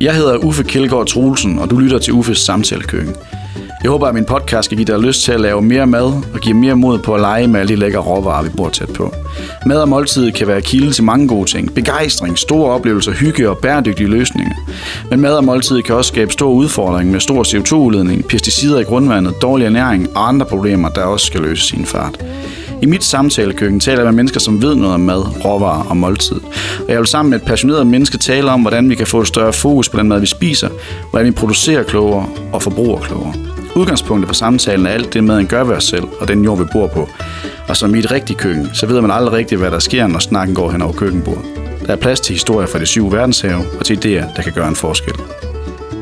Jeg hedder Uffe Kildegård Troelsen, og du lytter til Uffes samtale køkken. Jeg håber, at min podcast kan give dig lyst til at lave mere mad og give mere mod på at lege med alle de lækre råvarer, vi bor tæt på. Mad og måltid kan være kilde til mange gode ting. Begejstring, store oplevelser, hygge og bæredygtige løsninger. Men mad og måltid kan også skabe store udfordringer med stor CO2-udledning, pesticider i grundvandet, dårlig ernæring og andre problemer, der også skal løses i en fart. I mit samtalekøkken taler jeg med mennesker, som ved noget om mad, råvarer og måltid. Og jeg vil sammen med et passioneret menneske tale om, hvordan vi kan få et større fokus på den mad, vi spiser, hvordan vi producerer klogere og forbruger klogere. Udgangspunktet for samtalen er alt det, maden gør ved os selv og den jord, vi bor på. Og som i et rigtigt køkken, så ved man aldrig rigtigt, hvad der sker, når snakken går hen over køkkenbordet. Der er plads til historier fra de 7 verdenshave og til idéer, der kan gøre en forskel.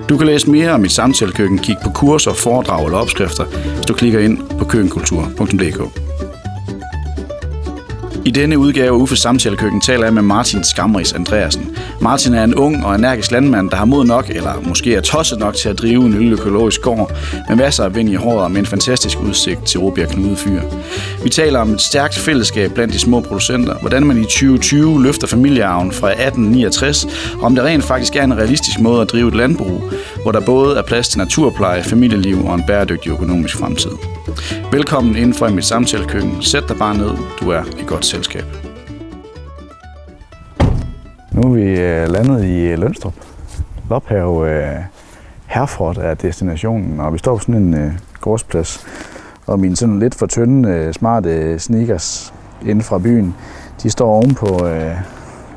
Du kan læse mere om mit samtalekøkken, kig på kurser, foredrag eller opskrifter, hvis du klikker ind på køkkenkultur.dk. I denne udgave af Uffes samtalekøkken taler jeg med Martin Skambris Andreasen. Martin er en ung og energisk landmand, der har mod nok, eller måske er tosset nok til at drive en lille økologisk gård, med masser af vind i håret og med en fantastisk udsigt til Råbjerg Knude Fyr. Vi taler om et stærkt fællesskab blandt de små producenter, hvordan man i 2020 løfter familiearven fra 1869, og om det rent faktisk er en realistisk måde at drive et landbrug, hvor der både er plads til naturpleje, familieliv og en bæredygtig økonomisk fremtid. Velkommen indenfor i mit samtalekøkken. Sæt dig bare ned, du er et godt selskab. Nu er vi landet i Lønstrup. Lophave, Herford er destinationen, og vi står på sådan en gårdsplads. Og mine sådan lidt for tynde, smarte sneakers inden fra byen, de står ovenpå,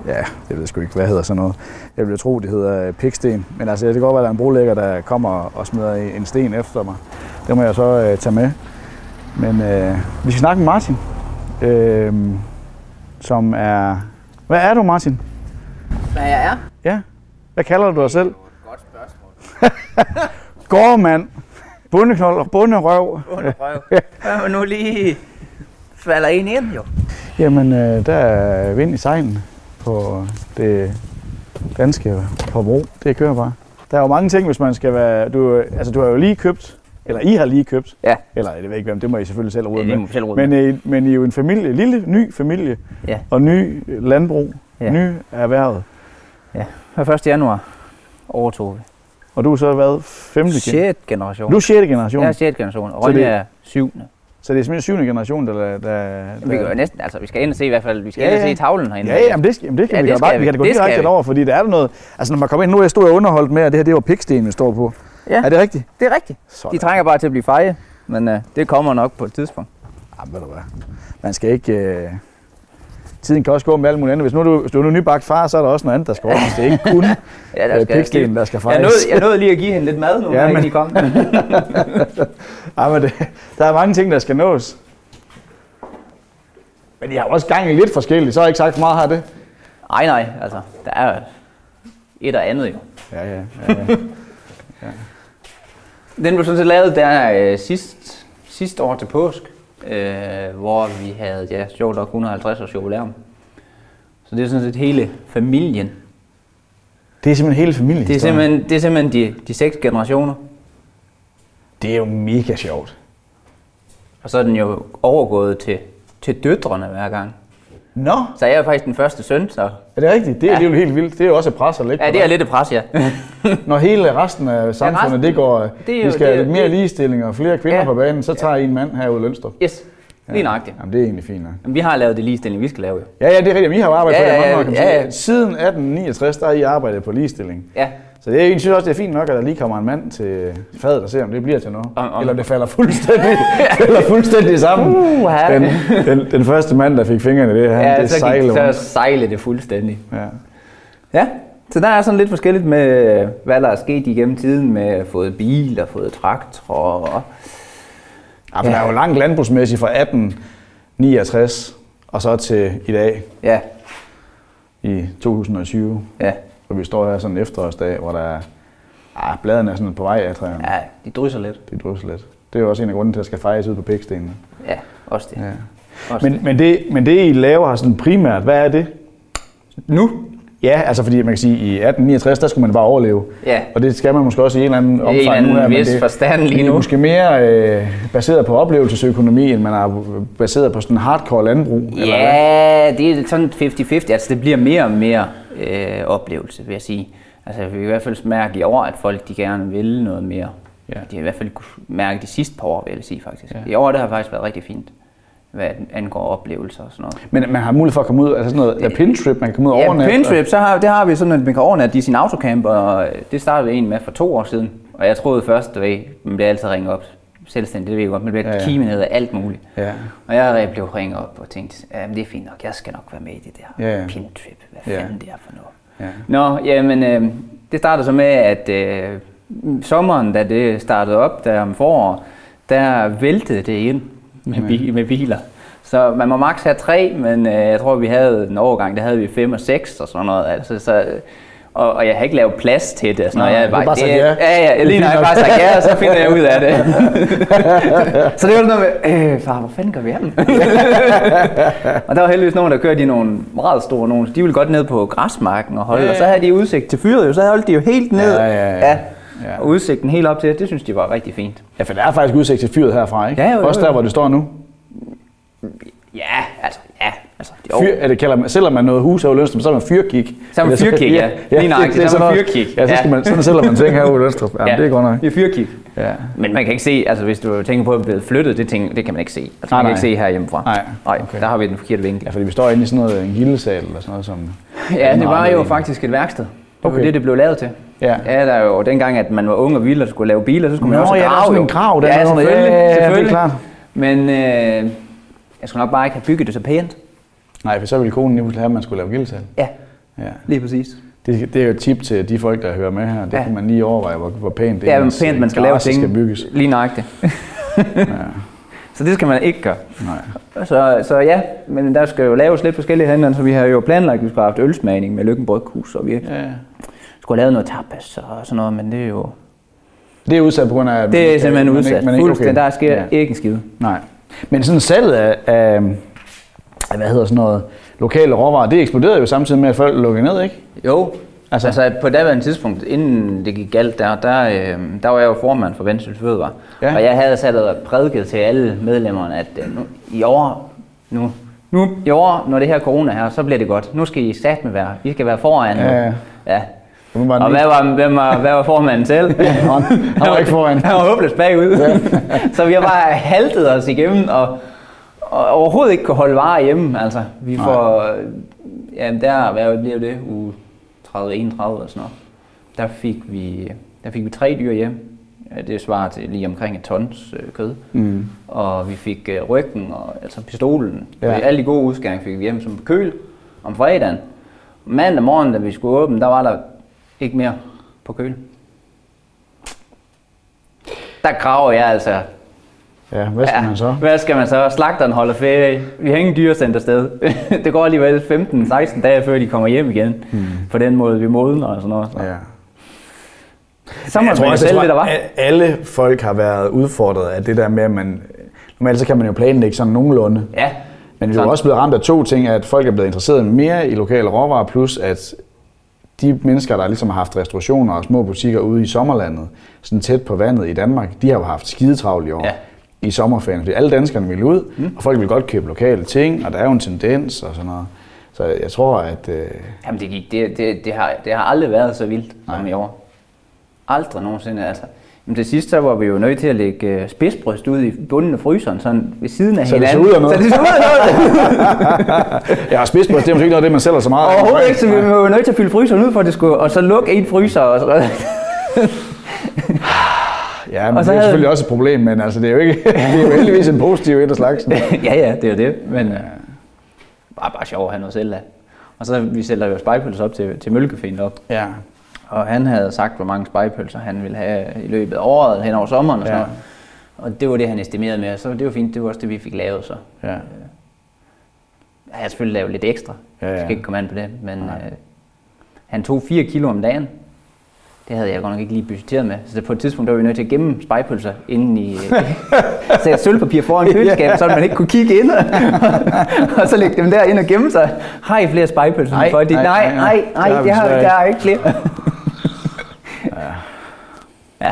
ja, jeg ved sgu ikke, hvad hedder sådan noget. Jeg vil tro, det hedder piksten. Men altså, det kan godt være, at der er en brolægger, der kommer og smider en sten efter mig. Det må jeg så tage med. Men vi skal snakke med Martin, som er... Hvad er du, Martin? Hvad jeg er? Ja. Hvad kalder du dig selv? Det er et godt spørgsmål. Gårdmand. Bundeknold og bunderøv. Bunderøv. Hvad nu lige falder en ind, jo? Jamen, der er vind i sejlen på det danske forbrug. Det kører bare. Der er jo mange ting, hvis man skal være... Du har jo lige købt... Eller I har lige købt. Ja. Eller jeg ved ikke hvem, det må I selvfølgelig selv rode med. Men I er jo en familie, lille, ny familie. Ja. Og ny landbrug, ja. Ny erhvervet. Ja, fra 1. januar overtog vi. Og du har så været 6. generation. Du er 6. generation? Ja, 6. generation, og Rønne er 7. Så det er simpelthen 7. generation, der... Vi gør næsten, altså vi skal ind og se i hvert fald, vi skal ind og se tavlen herinde. Ja, jamen det kan vi gøre bare, vi kan da gå direkte over, fordi der er noget... Altså når man kommer ind, nu jeg stod og underholdt med, at det her, det var piksten, vi står på. Ja. Er det rigtigt? Det er rigtigt. Sådan. De trænger bare til at blive feje, men det kommer nok på et tidspunkt. Jamen ved du hvad, man skal ikke... Tiden kan også gå med alle mulige andre. Hvis du er nybagt far, så er der også noget andet, der skal ordnes. Det er ikke kun pikstenen, der skal fejes. Jeg nåede lige at give hende lidt mad nu, ja, inden I kom. Jamen der er mange ting, der skal nås. Men jeg har også gang i lidt forskelligt, så har jeg ikke sagt for meget her det. Nej, altså der er et og andet jo. Ja. Den blev sådan set lavet der sidste år til påsk, hvor vi havde, sjovt nok 150 års jubilæum. Så det er sådan set hele familien. Det er simpelthen hele familien? Det er simpelthen de 6 generationer. Det er jo mega sjovt. Og så er den jo overgået til døtrene hver gang. Nå? Så jeg er faktisk den første søn, så... Er det rigtigt? Det er jo helt vildt. Det er jo også et pres at lægge på. Ja, det er lidt et pres, ja. Når hele resten af samfundet, det går... Det er jo, vi skal have mere ligestilling og flere kvinder på banen, så tager I en mand herude i Lønstrup. Yes. Lige nøjagtigt. Jamen det er egentlig fint nok. Jamen, vi har lavet det ligestilling, vi skal lave jo. Ja, det er rigtigt. Vi har jo arbejdet på det mange år. Ja. Siden 1869, der har I arbejdet på ligestilling. Ja. Så det er, jeg synes også, det er fint nok, at der lige kommer en mand til fadet og ser, om det bliver til noget. Eller det falder fuldstændig sammen. Den første mand, der fik fingrene i det, så sejlede det fuldstændig. Ja. Så der er sådan lidt forskelligt med, hvad der er sket igennem tiden med fået bil og fået traktor. Der er jo langt landbrugsmæssigt fra 1869 og så til i dag. Ja. I 2020. Ja. Og vi står her sådan en efterårsdag, hvor der er, bladene er sådan på vej af træerne. Ja, de drysser lidt. Det er jo også en af grunden til, at der skal fejes ud på pækstenene. Ja, også det. Ja. Men det, I laver her sådan primært, hvad er det? Nu? Ja, altså fordi man kan sige, at i 1869, der skulle man bare overleve. Ja. Og det skal man måske også i en eller anden omfang. I en eller anden vis forstand lige nu. Måske mere baseret på oplevelsesøkonomi, end man er baseret på sådan hardcore landbrug. Ja, eller det er sådan 50-50. Altså det bliver mere og mere oplevelse, vil jeg sige. Altså vi kan i hvert fald mærke i år, at folk de gerne vil noget mere. Ja. De har i hvert fald mærket de sidste par år, vil jeg sige faktisk. Ja. I år det har faktisk været rigtig fint, hvad angår oplevelser og sådan noget. Men man har mulighed for at komme ud, altså sådan noget Pintrip, man kan komme ud overnat? Ja, Pintrip, det har vi sådan, at man kan overnatte i sin autocamp, og det startede egentlig med for 2 år siden. Og jeg troede først, at man blev altid ringet op selvstændigt, det ved jeg godt, man blev kimen ned af alt muligt. Ja. Og jeg blev ringet op og tænkte, at det er fint nok, jeg skal nok være med i det der Pintrip, hvad fanden det er for noget. Ja. Det startede så med, at sommeren, da det startede op der om foråret, der væltede det ind. Med biler. Så man må maks have 3, men jeg tror, vi havde en overgang, der havde vi 5 og 6 og sådan noget. Altså, og jeg har ikke lavet plads til det. Sådan, jeg bare sagt ja. Ja, lige når jeg bare sagt ja, så finder jeg ud af det. Så det var sådan noget med, far, hvor fanden gør vi af dem? Og der var heldigvis nogen, der kørte i nogle meget store nogen. De ville godt ned på græsmarken og holde, og så havde de udsigt til fyret, så holdt de jo helt ned. Ja. Ja. Og udsigten helt op til, det synes de var rigtig fint. Ja, for der er faktisk udsigt til fyret herfra, ikke? Ja, jo. Også der, hvor det står nu. Ja, altså. Selvom man nåede hus her i Lønstrup, så er man fyrkik. Så er man fyrkik, ja. Lige nøjagtigt, så er man fyrkik. Ja, så skal man, sådan sælger man ting her i Lønstrup. Ja, det er godt nok. Det er fyrkik. Ja. Men man kan ikke se, altså hvis du tænker på at blive flyttet, det kan man ikke se. Altså, man kan ikke se her hjemmefra. Nej, okay. Der har vi den forkerte vinkel. Ja, fordi vi står inde i sådan noget, en gildesal eller sådan noget som. Ja, det var jo faktisk et værksted. Okay. Det var det blev lavet til. Ja. Ja, der jo dengang, at man var ung og vild og skulle lave biler, så skulle man også grave. Der var sådan en grav, der var selvfølgelig. Det er klart. Men jeg skulle nok bare ikke have bygget det så pænt. Nej, for så ville konen lige pludselig have, at man skulle lave gildesal. Ja, lige præcis. Det er jo et tip til de folk, der hører med her. Det kan man lige overveje, hvor pænt det er, hvor pænt man skal lave ting. Skal bygges. Lige nøjagtigt. Så det skal man ikke gøre. Nej. Så ja, men der skal jo laves lidt forskellige handler, så vi har jo planlagt, at vi skal have haft ølsmagning med Lykken Bryghus, og vi skulle have lavet noget tapas og sådan noget, men det er jo. Det er udsat på grund af. Det er simpelthen udsat. Fuldstændig, der sker ikke en skide. Nej. Men sådan salget af lokale råvarer, det eksploderede jo samtidig med, at folk lukkede ned, ikke? Jo. Altså på daværende tidspunkt, inden det gik galt der var jeg jo formand for Vendsyssel Fødevarer. Ja. Og jeg havde sat prædiket til alle medlemmerne, at i år, når det her corona her, så bliver det godt. Nu skal I satme være. I skal være foran. Ja. Og hvad var formanden selv? Ja, han var ikke foran. Han var håbløst bagud. Ja. Så vi har bare haltet os igennem og overhovedet ikke kunne holde varer hjemme. Altså, vi får. Jamen hvad bliver det? Uge 31 og sådan noget. Der fik vi 3 dyr hjem. Det svarer til lige omkring 1 tons kød. Mm. Og vi fik ryggen og altså pistolen. Ja. Alle de gode udskæringer fik vi hjem som køl om fredagen. Mandag morgen, da vi skulle åbne, der var der ikke mere på køl. Der graver jeg altså. Ja, hvad skal man så? Hvad skal man så? Slagteren holder ferie. Vi har ingen dyrecenter sted. Det går alligevel 15-16 dage, før de kommer hjem igen. På den måde, vi modner og sådan noget. Ja. Så må man selv, det der var. Alle folk har været udfordret af det der med, at man. Normalt så kan man jo planlægge sådan nogenlunde. Ja. Men vi er jo også blevet ramt af 2 ting, at folk er blevet interesseret mere i lokale råvarer, plus at de mennesker, der ligesom har haft restaurationer og små butikker ude i sommerlandet, sådan tæt på vandet i Danmark, de har jo haft skidetravl i år. Ja. I sommerferien, fordi alle danskerne ville ud, og folk ville godt købe lokale ting, og der er jo en tendens og sådan noget. Så jeg tror, at. Jamen det har aldrig været så vildt som i år. Aldrig nogensinde. Altså, Men til sidst så var vi jo nødt til at lægge spidsbryst ud i bunden af fryseren, sådan ved siden af så hinanden. Så det så ud af noget. Ja, spidsbryst, det er måske ikke noget det, man sælger så meget. Overhovedet ikke, så vi var jo nødt til at fylde fryseren ud for, at det skulle, og så lukke en fryser og sådan. Ja, men og så det er selvfølgelig også et problem, men altså, det er jo ikke, det er jo heldigvis en positiv et af slagsen. Ja, det er det, men bare sjov at have noget selv af. Og så vi sælger jo spejepølser op til mølkefæn op. Ja. Og han havde sagt, hvor mange spejepølser han ville have i løbet af året, hen over sommeren og sådan noget. Og det var det, han estimerede med, så det var fint, det var også det, vi fik lavet så. Ja. Jeg har selvfølgelig lavet lidt ekstra, jeg skal ikke komme an på det, men han tog 4 kilo om dagen. Det havde jeg godt nok ikke lige budgetteret med, så på et tidspunkt der var vi nødt til at gemme spejepølser inden i sætte sølvpapir foran køleskabet, så man ikke kunne kigge ind, og så lægge dem der ind og gemme sig. Har I flere spejepølser? Nej, det har jeg ikke flere. Ja.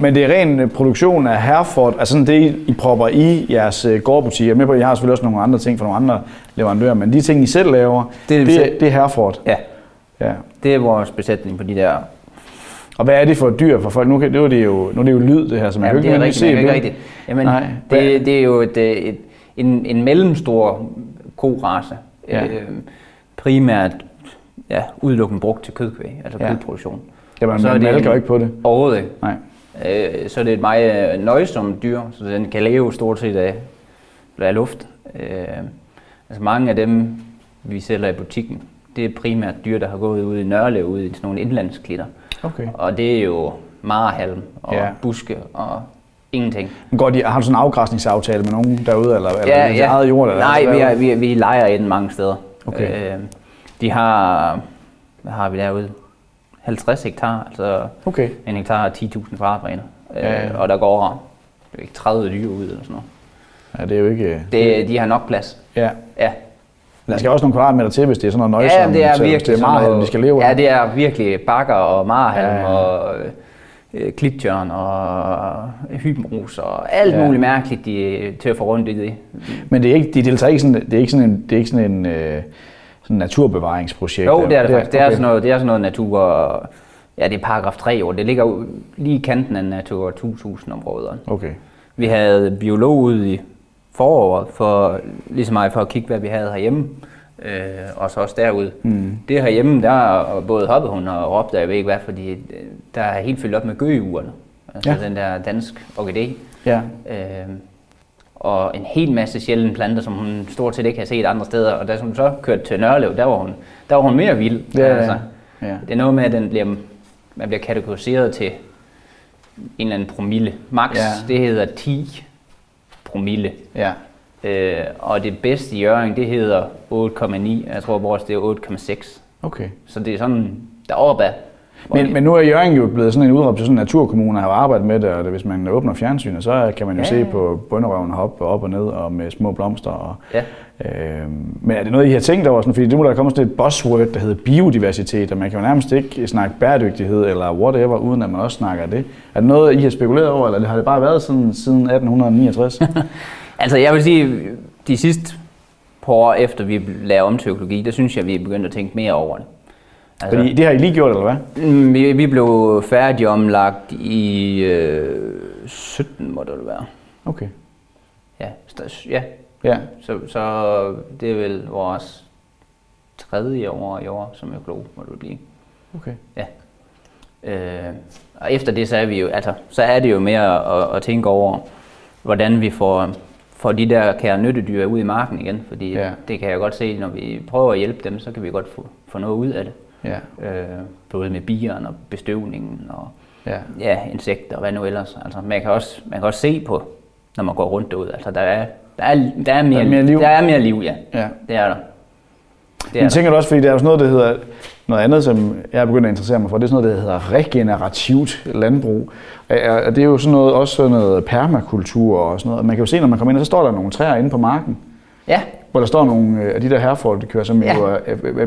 Men det er ren produktion af Herford, altså sådan det, I propper i jeres gårdbutik. Jeg er med på, at I har selvfølgelig også nogle andre ting fra nogle andre leverandører, men de ting, I selv laver, det er Herford. Ja. Det er vores besætning på de der. Og hvad er det for et dyr for folk? Nu er det jo lyd, det her, som jeg ikke kan se. Det er rigtigt. Jamen, det er jo en mellemstor korace. Ja. Primært udelukkende brugt til kødkvæg, altså kødproduktion. Jamen, så man malker jo ikke på det. Overhovedet ikke. Nej. Så er det et meget nøjsomt dyr, så den kan leve stort set af luft. Altså mange af dem, vi sælger i butikken, det er primært dyr, der har gået ude i Nørlev, ude i sådan nogle indlandsklitter. Okay. Og det er jo marehalm og buske og ingenting. Men har du sådan en afgræsningsaftale med nogen derude, eller det eget jord? Eller nej, vi lejer ind mange steder. Okay. De har, hvad har vi derude? 50 hektar, altså en hektar 10.000 kvadratmeter, og der går det er ikke 30 dyr ud eller sådan noget. Ja, det er jo ikke... De har nok plads. Ja. Men der skal også nogle kvadratmeter til, hvis det er sådan noget nøjsomt. Ja, det er virkelig marehalm, de skal leve af. Ja, det er virkelig bakker og marehalm og klittjørn og hybenrus og alt muligt mærkeligt, de tør få rundt i det. Men det er ikke, de deltager ikke sådan, det er ikke sådan en sådan et naturbevaringsprojekt. Jo, det er det faktisk. Det er sådan noget natur... Ja, det er paragraf 3 år. Det ligger jo lige i kanten af natur 2000-områderne. Okay. Vi havde biolog ude i foråret, for lige så meget for at kigge, hvad vi havde herhjemme. Og så også derude. Mm. Det herhjemme, der er både hoppehund og råbter, jeg ved ikke hvad, fordi der er helt fyldt op med gøgeurene. Altså den der dansk orkidé. Ja. Og en hel masse sjældne planter, som hun stort set ikke har set andre steder. Og da hun så kørte til Nørlev, der var hun mere vild. Ja. Det er noget med, at man bliver kategoriseret til en eller anden promille. Max, det hedder 10 promille. Ja. Og det bedste i Hjørring, det hedder 8,9. Jeg tror, vores det er 8,6. Okay. Så det er sådan deroppe. Men nu er Hjørring jo blevet sådan en udråbt til sådan en naturkommune, og har arbejdet med det, og hvis man åbner fjernsynet, så kan man jo se på bunderøven hoppe op og ned og med små blomster. Og, men er det noget, I har tænkt over? Fordi det må der komme sådan et buzzword, der hedder biodiversitet, og man kan jo nærmest ikke snakke bæredygtighed eller whatever, uden at man også snakker det. Er det noget, I har spekuleret over, eller har det bare været siden 1869? Altså jeg vil sige, de sidste par år efter vi lavede om til økologi, der synes jeg, vi er begyndt at tænke mere over det. Altså, fordi det har I lige gjort, eller hvad? Vi blev færdigomlagt i 17, må det være. Okay. Ja. Så det er vel vores 3. år i år, som økolog, må det blive. Okay. Ja. Og efter det, så er vi jo, altså, så er det jo mere at tænke over, hvordan vi får de der kære nyttedyr ud i marken igen. Fordi det kan jeg godt se, når vi prøver at hjælpe dem, så kan vi godt få noget ud af det. Ja. Både med bierne og bestøvningen og insekter og hvad nu ellers. Altså, man kan også se på, når man går rundt derude. Altså, der er mere liv. Ja. Det er der. Men tænker du også, fordi der er også noget, der hedder noget andet, som jeg er begyndt at interessere mig for, det er sådan noget, der hedder regenerativt landbrug. Og det er jo sådan noget, også sådan noget permakultur og sådan noget. Man kan jo se, når man kommer ind, så står der nogle træer inde på marken. Ja. Hvor der står nogle af de der herrefolkekøer, som jo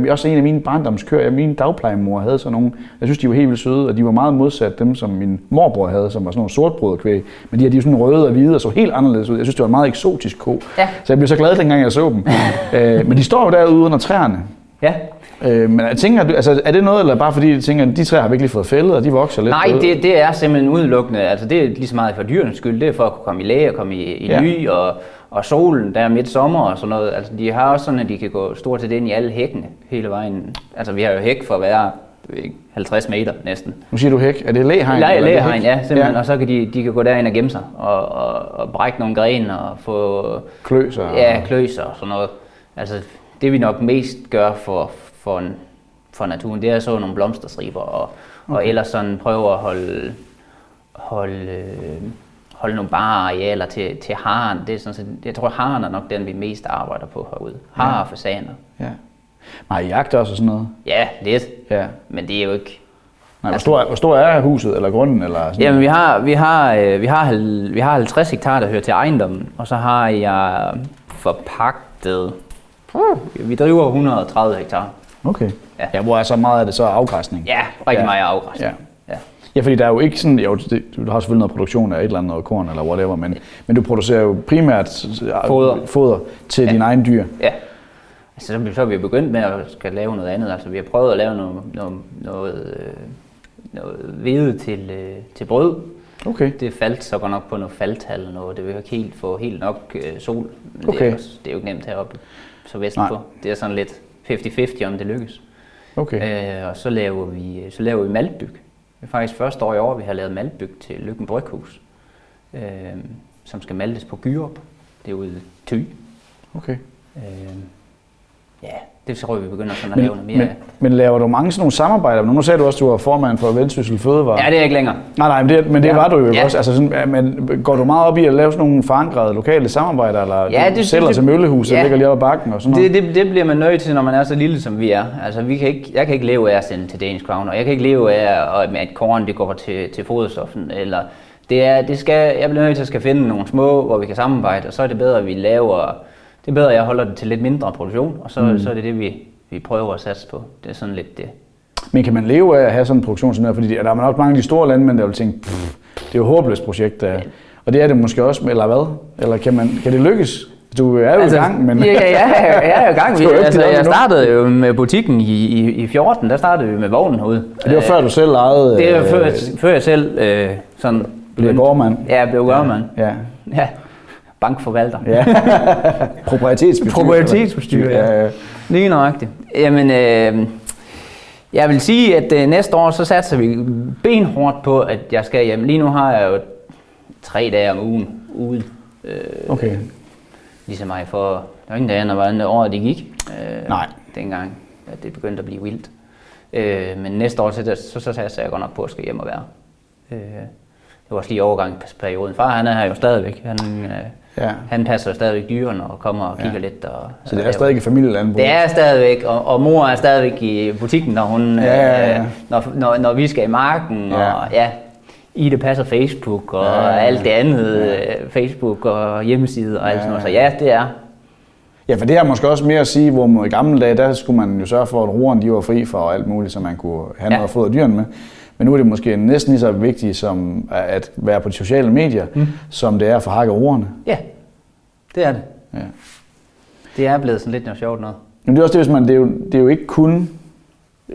også en af mine barndomskøer. Min dagplejemor havde sådan nogle, jeg synes de var helt vildt søde, og de var meget modsat dem, som min morbror havde, som var sådan nogle sortbrødede kvæg. Men de her, de var sådan røde og hvide og så helt anderledes ud. Jeg synes, det var en meget eksotisk ko. Ja. Så jeg blev så glad, dengang jeg så dem. Men de står jo derude under træerne. Ja. Men jeg tænker, altså, er det noget, eller bare fordi, jeg tænker, de træer har virkelig fået fældet, og de vokser lidt? Nej, det er simpelthen udelukkende. Altså, det er lige så meget for dyrenes skyld. Det er for at kunne komme i læge og komme i ly og solen, der er midt sommer og sådan noget. Altså, de har også sådan, at de kan gå stort set ind i alle hækkene hele vejen. Altså, vi har jo hæk for at være 50 meter næsten. Nu siger du hæk. Er det læhegn? Læhegn, ja, simpelthen. Ja. Og så kan de kan gå derind og gemme sig og brække nogle grene og få... kløser? Ja, kløser og sådan noget. Altså, det vi nok mest gør for naturen, det er så nogle blomsterstriber og ellers sådan prøve at holde nogle bare arealer til haren. Det er sådan, jeg tror, haren er nok den, vi mest arbejder på herude. Hare og fasaner. Ja. Har I jagt også og sådan noget? Ja, lidt. Ja. Men det er jo ikke... Nej, altså, hvor stor er huset eller grunden? Eller sådan? Jamen, vi har 50 hektar, der hører til ejendommen, og så har jeg forpagtet... Vi driver 130 hektar. Okay. Ja, hvor er så meget af det så afgræsning? Ja, rigtig meget afgræsning. Ja. Ja. Ja, fordi der er jo ikke sådan... Jo, du har selvfølgelig noget produktion af et eller andet, noget korn eller whatever, men du producerer jo primært foder til dine egne dyr. Ja. Altså, så er vi begyndt med at skal lave noget andet. Altså, vi har prøvet at lave noget hvede til brød. Okay. Det faldt så godt nok på noget faldtal eller noget. Det vil ikke helt få helt nok sol. Men okay. Det er jo ikke nemt heroppe. Så vestenpå. Det er sådan lidt 50-50, om det lykkes. Okay. Og så laver vi maltbyg. Det er faktisk første år i år, vi har lavet maltbyg til Lykken Bryghus, som skal maltes på Gyrop. Det er ude i Thy. Okay. Ja, det tror jeg, vi begynder sådan at lave noget mere af. Men laver du mange sådan nogle samarbejder? Nu sagde du også, at du var formand for Vendsyssel Fødevarer. Ja, det er jeg ikke længere. Nej, men det var du jo også. Altså, sådan, men går du meget op i at lave sådan nogle forankrede lokale samarbejder? Eller sælger til møllehuset og ligger lige oppe ad bakken og sådan noget? Det bliver man nødt til, når man er så lille som vi er. Altså, jeg kan ikke leve af at sende til Danish Crown, og jeg kan ikke leve af, at korn det går til foderstoffen. Eller, jeg bliver nødt til at skal finde nogle små, hvor vi kan samarbejde, og så er det bedre, at vi laver... Det er bedre, at jeg holder det til lidt mindre produktion, og så er det det, vi prøver at satse på. Det er sådan lidt det. Men kan man leve af at have sådan en produktion sådan her? Fordi der er nok mange af de store landmænd, der vil tænke, det er jo et håbløst projekt. Ja. Og det er det måske også, eller hvad? Eller kan det lykkes? Du er jo i gang, men... Jeg er jo i gang. Jeg startede jo med butikken i 14, der startede vi med vognen herude. Og det var før du selv ejede... Det var før jeg selv sådan... Blev gårdmand. Ja. Bankforvalter. Ja. Proprietetsbestyrer. Ja. Lige nøjagtigt. Jamen, jeg vil sige, at næste år, så satser vi benhårdt på, at jeg skal hjem. Lige nu har jeg jo 3 dage om ugen ude. Okay. Ligesom mig for... Der var ingen dage, når hvordan året det gik. Nej. Dengang, at det begyndte at blive vildt. Men næste år, så satser jeg godt nok på, at skal hjem og være. Det var også lige overgangsperioden. Far, han er her jo stadigvæk. Han passer stadigvæk dyrene og kommer og kigger lidt. Så det er stadigvæk familielandbrug? Det er stadigvæk, og mor er stadigvæk i butikken, når hun, når vi skal i marken. Ja. Og Ida passer Facebook og alt det andet. Ja. Facebook og hjemmeside og alt sådan noget. Så ja, det er. Ja, for det har måske også mere at sige, hvor i gamle dage, der skulle man jo sørge for, at roerne de var fri for alt muligt, så man kunne have noget at fodre dyrene med. Men nu er det måske næsten lige så vigtigt som at være på de sociale medier, som det er for hakke ordene. Ja, det er det. Ja. Det er blevet sådan lidt noget sjovt noget. Men det er også det, hvis man, det er jo ikke kun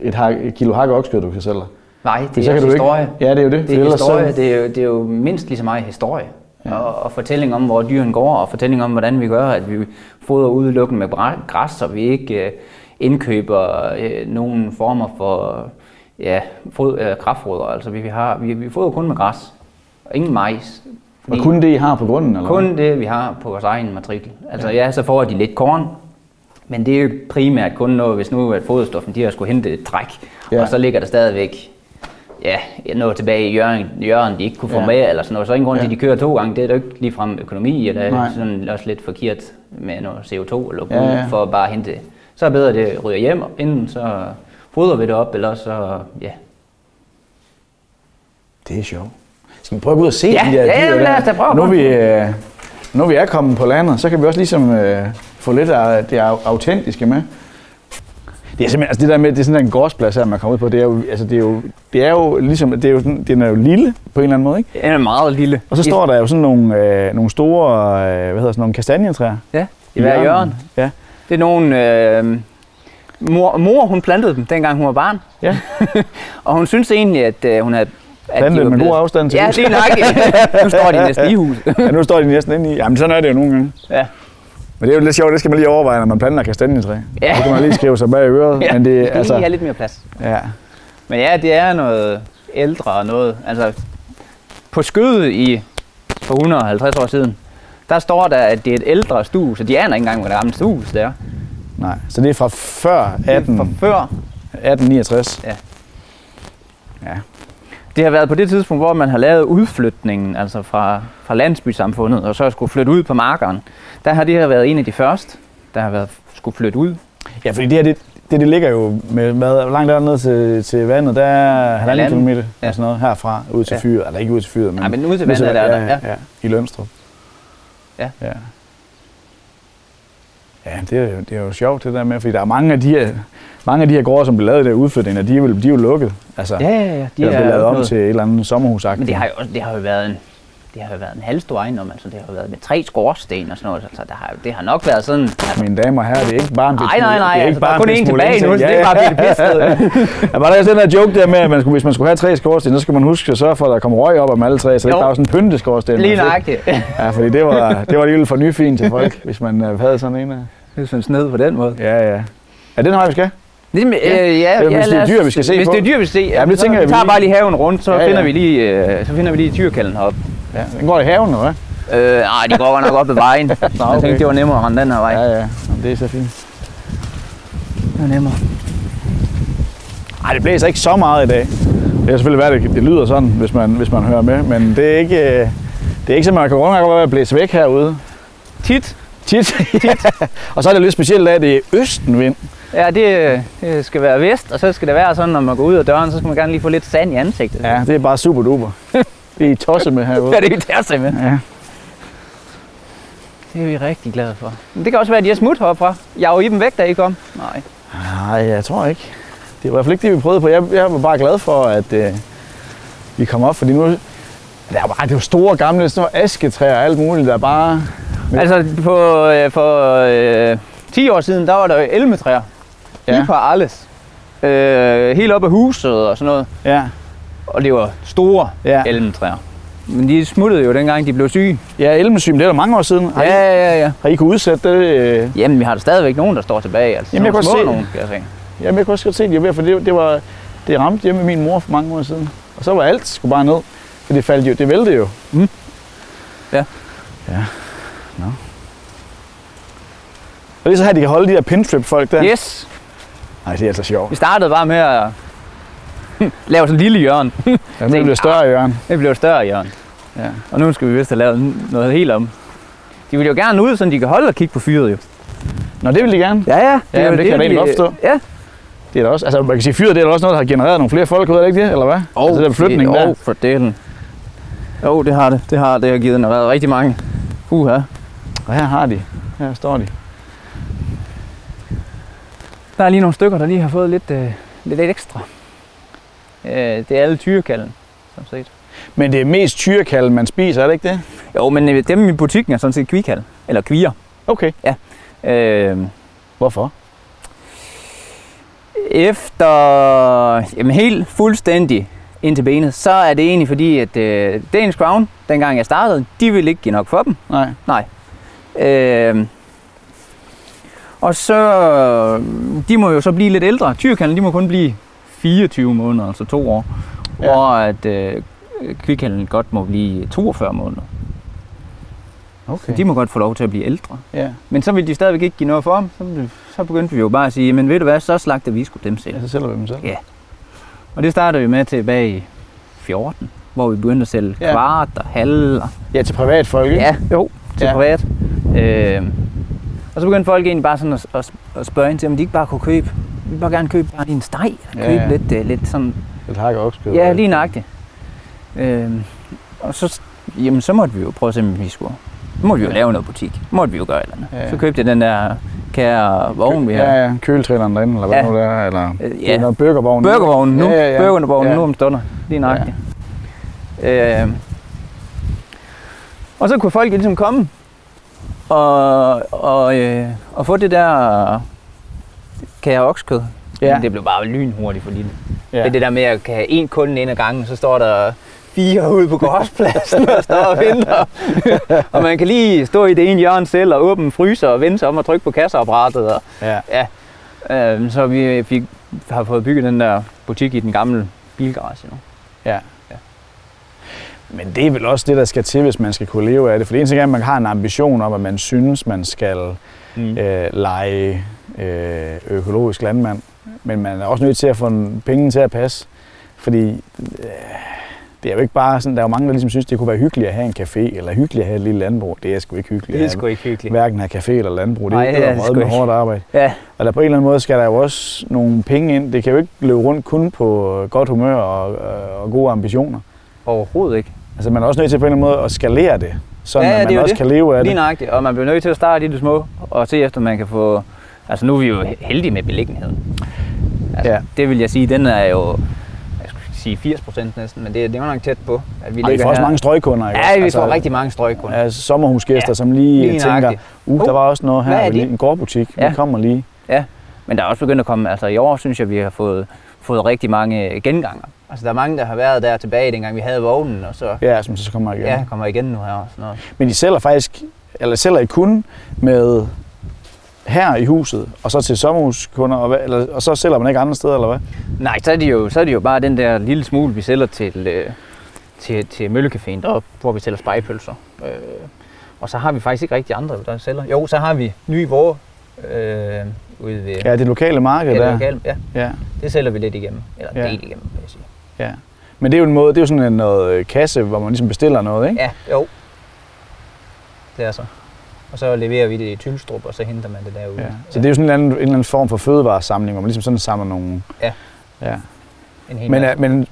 et kilo hakke okskød, du kan sælge. Nej, det er historie. Ikke, det er jo det. Det er historie. Det er jo mindst lige så meget historie. Ja. Og fortælling om, hvor dyren går, og fortælling om, hvordan vi gør, at vi fodrer udelukkende med græs, og vi ikke indkøber nogen former for... kraftfoder, altså vi fodrer kun med græs, og ingen majs. Og kun det, I har på grunden? Eller kun det, vi har på vores egen matrikel. Altså så får de lidt korn, men det er jo primært kun noget, hvis nu at foderstoffen, de har skulle hente et træk, og så ligger der stadigvæk noget tilbage i Hjørring, de ikke kunne få med, eller sådan noget. Så ingen grund til, at de kører 2 gange, det er jo ikke ligefrem økonomi, eller sådan også lidt forkert med noget CO2 eller for at bare hente. Så er bedre, at det ryger hjem, inden så... Fodrer vi det op, eller så... Det er sjovt. Skal vi prøve at gå ud og se de der dyr? Ja, lad os da prøve. Når vi er kommet på landet, så kan vi også ligesom få lidt af det autentiske med. Det er simpelthen det der med, det er sådan en gårdsplads her, man kommer ud på. Den er jo lille på en eller anden måde, ikke? Den er meget lille. Og så står der jo sådan nogle store, kastanjetræer. Ja, i hver hjørne. Ja. Det er nogle... Mor, hun plantede dem, dengang hun var barn. Ja. Og hun syntes egentlig, at hun havde... Plantede med god afstand til huset. Ja, det er nok. Nu står de næsten i huset. Ja, nu står de næsten inde i. Jamen, sådan er det jo nogle gange. Ja. Men det er jo lidt sjovt, det skal man lige overveje, når man planter kastanjetræ. Ja. Så kan man lige skrive sig bag øret. Ja, men det kan altså... lige have lidt mere plads. Ja. Men ja, det er noget ældre og noget. Altså, på skødet for 150 år siden, der står der, at det er et ældre stue, så de aner ikke engang, hvor det gamle stue det er. Nej, så det er fra før 1869. Ja. Ja. Det har været på det tidspunkt, hvor man har lavet udflytningen, altså fra landsbysamfundet, og så skulle flytte ud på markeren. Der har det her været en af de første, der har skulle flytte ud. Ja, fordi det her, det ligger jo med langt der ned til vandet, der er 1,5 kilometer og sådan noget herfra, ud til fyret, eller ikke ud til fyret, men, men ud til vandet der. Ja. I Lønstrup. Ja. Ja. Ja, det er jo sjovt det der med, fordi der er mange af de her gårde, som blev lavet i der udflytninger, de er jo lukket. Altså, ja. De er lavet om til et eller andet sommerhusagtigt. Men det har jo været en halvstor ejendom, altså det har jo været med 3 skorsten og sådan noget, altså det har nok været sådan... Altså. Mine damer og herrer, det er ikke bare en bitsmule. Nej, det er ikke bare altså, der er kun én tilbage nu, så det er bare blevet pistet. Der var der sådan en joke der med, at hvis man skulle have 3 skorsten, så skal man huske at sørge for, at der kom røg op om alle 3, så det ikke bare sådan en pynteskorsten. Lige nøjagtigt. Ja, fordi det var alligevel for nyfint til folk, hvis man havde sådan en af. Hvis man sned på den måde. Ja. Er det den vej, vi skal? Hvis det er dyr, vi skal se på. Hvis det er dyr, vi skal se, jamen, så vi tager bare lige haven rundt, så finder vi lige dyrkælden heroppe. Ja, den går i haven, eller hvad? Nej, de går nok op ad vejen. Nå, okay. Jeg tænkte, det var nemmere at rende den her vej. Ja. Jamen, det er så fint. Det er nemmere. Ej, det blæser ikke så meget i dag. Det er selvfølgelig værd, det lyder sådan, hvis man hører med. Men det er ikke sådan, man kan rundt og blæse væk herude. Tit. Og så er det lidt specielt af, at det er østenvind. Ja, det skal være vest, og så skal det være sådan, når man går ud af døren, så skal man gerne lige få lidt sand i ansigtet. Ja, det er bare super duper. Det er I tosset med herude. Ja, det er I tosset med. Ja. Det er vi rigtig glade for. Men det kan også være, at de er smut herfra. Jeg er jo i dem væk, da I kom. Nej, jeg tror ikke. Det var i hvert fald ikke det, vi prøvede på. Jeg var bare glad for, at vi kom op, fordi nu... Det var store gamle asketræer og alt muligt, der bare... Altså, for 10 år siden, der var der jo elmetræer. Ja. Lige på alles. Helt op ad huset og sådan noget. Ja. Og det var store elmetræer. Men de smuttede jo dengang, de blev syge. Ja, elmesyge, det er der mange år siden. Ja. Har I kunne udsætte det? Jamen, vi har der stadigvæk nogen, der står tilbage. Altså, jamen, jeg kunne også godt se det, for det ramte hjemme min mor for mange år siden. Og så var alt sgu bare ned, for det faldt jo, det væltede jo. Mm. Ja. Nå. Og det er så her, de kan holde de der Pintrip-folk der? Yes. Nej, det er altså sjovt. Vi startede bare med at lave sådan en lille hjørne. Ja, det blev større hjørne. Det blev større hjørne. Ja. Og nu skal vi vist have lavet noget helt om. De vil jo gerne ud, så de kan holde og kigge på fyret jo. Nå, det vil de gerne? Ja. Det kan jeg egentlig godt forstå. Ja. Det er der også, altså man kan sige, fyret det er også noget, der har genereret nogle flere folk ud, er det ikke det? Eller hvad? Altså den flytning der. For delen. Jo, det har det. Det har givet genereret rigtig mange. Og her står de. Der er lige nogle stykker, der lige har fået lidt ekstra. Det er alle tyrekallen, som set. Men det er mest tyrekallen, man spiser, er det ikke det? Jo, men dem i butikken er sådan set kvikal, eller kvier. Okay. Ja. Hvorfor? Efter helt fuldstændig ind til benet, så er det egentlig fordi, at Danish Crown, dengang jeg startede, de ville ikke give nok for dem. Nej. Og så, de må jo så blive lidt ældre. Tyrkhandlen, de må kun blive 24 måneder, altså 2 år. Ja. Og at kvikhandlen godt må blive 42 måneder. Okay. Så de må godt få lov til at blive ældre. Ja. Men så ville de stadigvæk ikke give noget for dem. Så begyndte vi jo bare at sige, men ved du hvad, så slagter vi sgu dem selv. Ja, så sælger vi dem selv. Ja. Og det startede vi med tilbage i 14, hvor vi begyndte at sælge kvart og halv. Ja, til privatfolk, ikke? Ja, jo, til privat. Og så begyndte folk egentlig bare sådan at spørge ind til, om de ikke bare kunne købe. Vi ville bare gerne købe bare lige en steg, eller købe lidt sådan... Lidt hakke og oksekød. Ja, lige nøjagtigt. Og så, jamen, så måtte vi jo prøve at se, om vi skulle. Så måtte vi jo lave noget butik. Måtte vi jo gøre et eller andet. Ja. Så købte jeg den der kære vogn, vi har. Ja, køletræderen derinde, eller hvad nu det er, eller... Ja, burgervognen nu. Burgervognen nu om stunder. Lige nøjagtigt. Ja. Og så kunne folk ligesom komme og få det der kan jeg have oksekød. Ja. Men det blev bare lynhurtigt for lille. Ja. Det der med at kan have én kunde ind ad gangen, så står der 4 ude på gårdspladsen og står og venter. Og man kan lige stå i det ene hjørne selv og åbne fryser og vende sig om og trykke på kasseapparatet. Og, ja. Så vi har fået bygget den der butik i den gamle bilgarage nu. Ja. Men det er vel også det, der skal til, hvis man skal kunne leve af det. For det eneste gang, man har en ambition om, at man synes, man skal lege økologisk landmand. Men man er også nødt til at få pengene til at passe. Fordi det er jo ikke bare sådan, der er jo mange, der ligesom synes, det kunne være hyggeligt at have en café, eller hyggeligt at have et lille landbrug. Det er sgu ikke hyggeligt. Det er sgu ikke hyggeligt. Hverken have café eller landbrug. Det er meget med hårdt arbejde. Ja. Og der på en eller anden måde skal der jo også nogle penge ind. Det kan jo ikke løbe rundt kun på godt humør og gode ambitioner. Overhovedet ikke. Altså man er også nødt til på en eller anden måde at skalere det, så ja, man også kan leve af det. Lige nøjagtigt, og man bliver nødt til at starte i det små, og se efter, man kan få... Altså nu er vi jo heldige med beliggenheden. Altså, ja. Det vil jeg sige, den er jo... Jeg skulle sige 80% næsten, men det er nok tæt på, at vi ligger her. Og vi får også mange strøgkunder, ikke? Ja, vi får rigtig mange strøgkunder. Altså sommerhusgæster, ja, som lige tænker, der var også noget her, en gårdbutik, vi kommer lige. Ja, men der er også begyndt at komme... Altså i år synes jeg, vi har fået rigtig mange genganger. Altså, der er mange, der har været der tilbage, dengang vi havde vognen, og så... Ja, som så kommer igen. Ja, kommer igen nu her og sådan noget. Men I sælger faktisk... Eller sælger I kun med her i huset, og så til sommerhuskunder, og så sælger man ikke andre steder, eller hvad? Nej, så er det jo bare den der lille smule, vi sælger til Møllecaféen deroppe, hvor vi sælger spegepølser. Og så har vi faktisk ikke rigtig andre, der sælger. Jo, så har vi nye våre ude ved... Ja, det lokale marked der. Ja. Det sælger vi lidt igennem, eller lidt igennem, vil jeg sige. Ja. Men det er jo en måde, det er jo sådan noget kasse, hvor man ligesom bestiller noget, ikke? Ja, jo. Det er så. Og så leverer vi det i Tylstrup, og så henter man det derude. Ja. Så det er jo sådan en eller anden form for fødevaresamling, hvor man ligesom sådan samler nogle... Ja. Men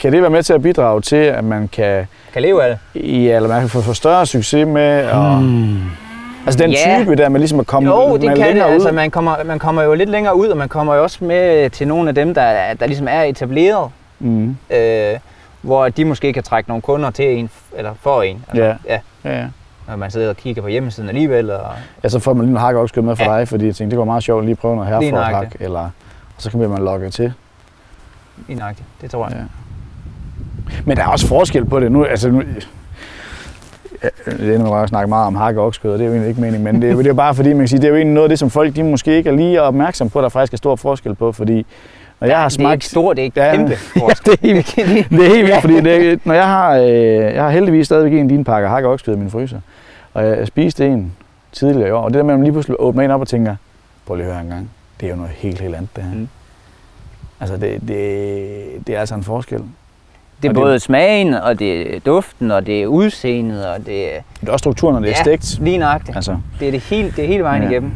kan det være med til at bidrage til, at man kan leve af det? Ja, eller man kan få større succes med, og... Altså den type der med ligesom at komme længere ud? Altså, man kommer jo lidt længere ud, og man kommer jo også med til nogle af dem, der ligesom er etableret. Mm. Hvor de måske kan trække nogle kunder til en, eller for en. Altså, ja. Når man sidder og kigger på hjemmesiden alligevel. Og... Ja, så får man lige en hakke opskød med for dig, fordi jeg tænkte, det var meget sjovt lige at prøve noget her for hak, eller så kan man logge til. Lige nøjagtigt, det tror jeg. Ja. Men der er også forskel på det nu, altså nu... Det ender bare at snakke meget om hakke og oksekød, og det er jo egentlig ikke meningen, men det er jo bare fordi, man kan sige, det er jo egentlig noget af det, som folk de måske ikke er lige opmærksom på, der faktisk er stor forskel på, fordi når jeg har smagt... Det er ikke stort, det er ikke kæmpe forskel. Det er helt vildt, fordi når jeg har heldigvis stadigvæk en af dine pakker hakke og oksekød i min fryser, og jeg spiste en tidligere i år, og det der med, at man lige pludselig åbner en op og tænker, prøv lige at høre en gang, det er jo noget helt andet det her. Mm. Altså det er altså en forskel. Det er både smagen, og det er duften, og det er udseendet, og det er... Det er også strukturen, når det er stegt. Ja, lige nøjagtigt. Altså. Det er hele vejen igennem.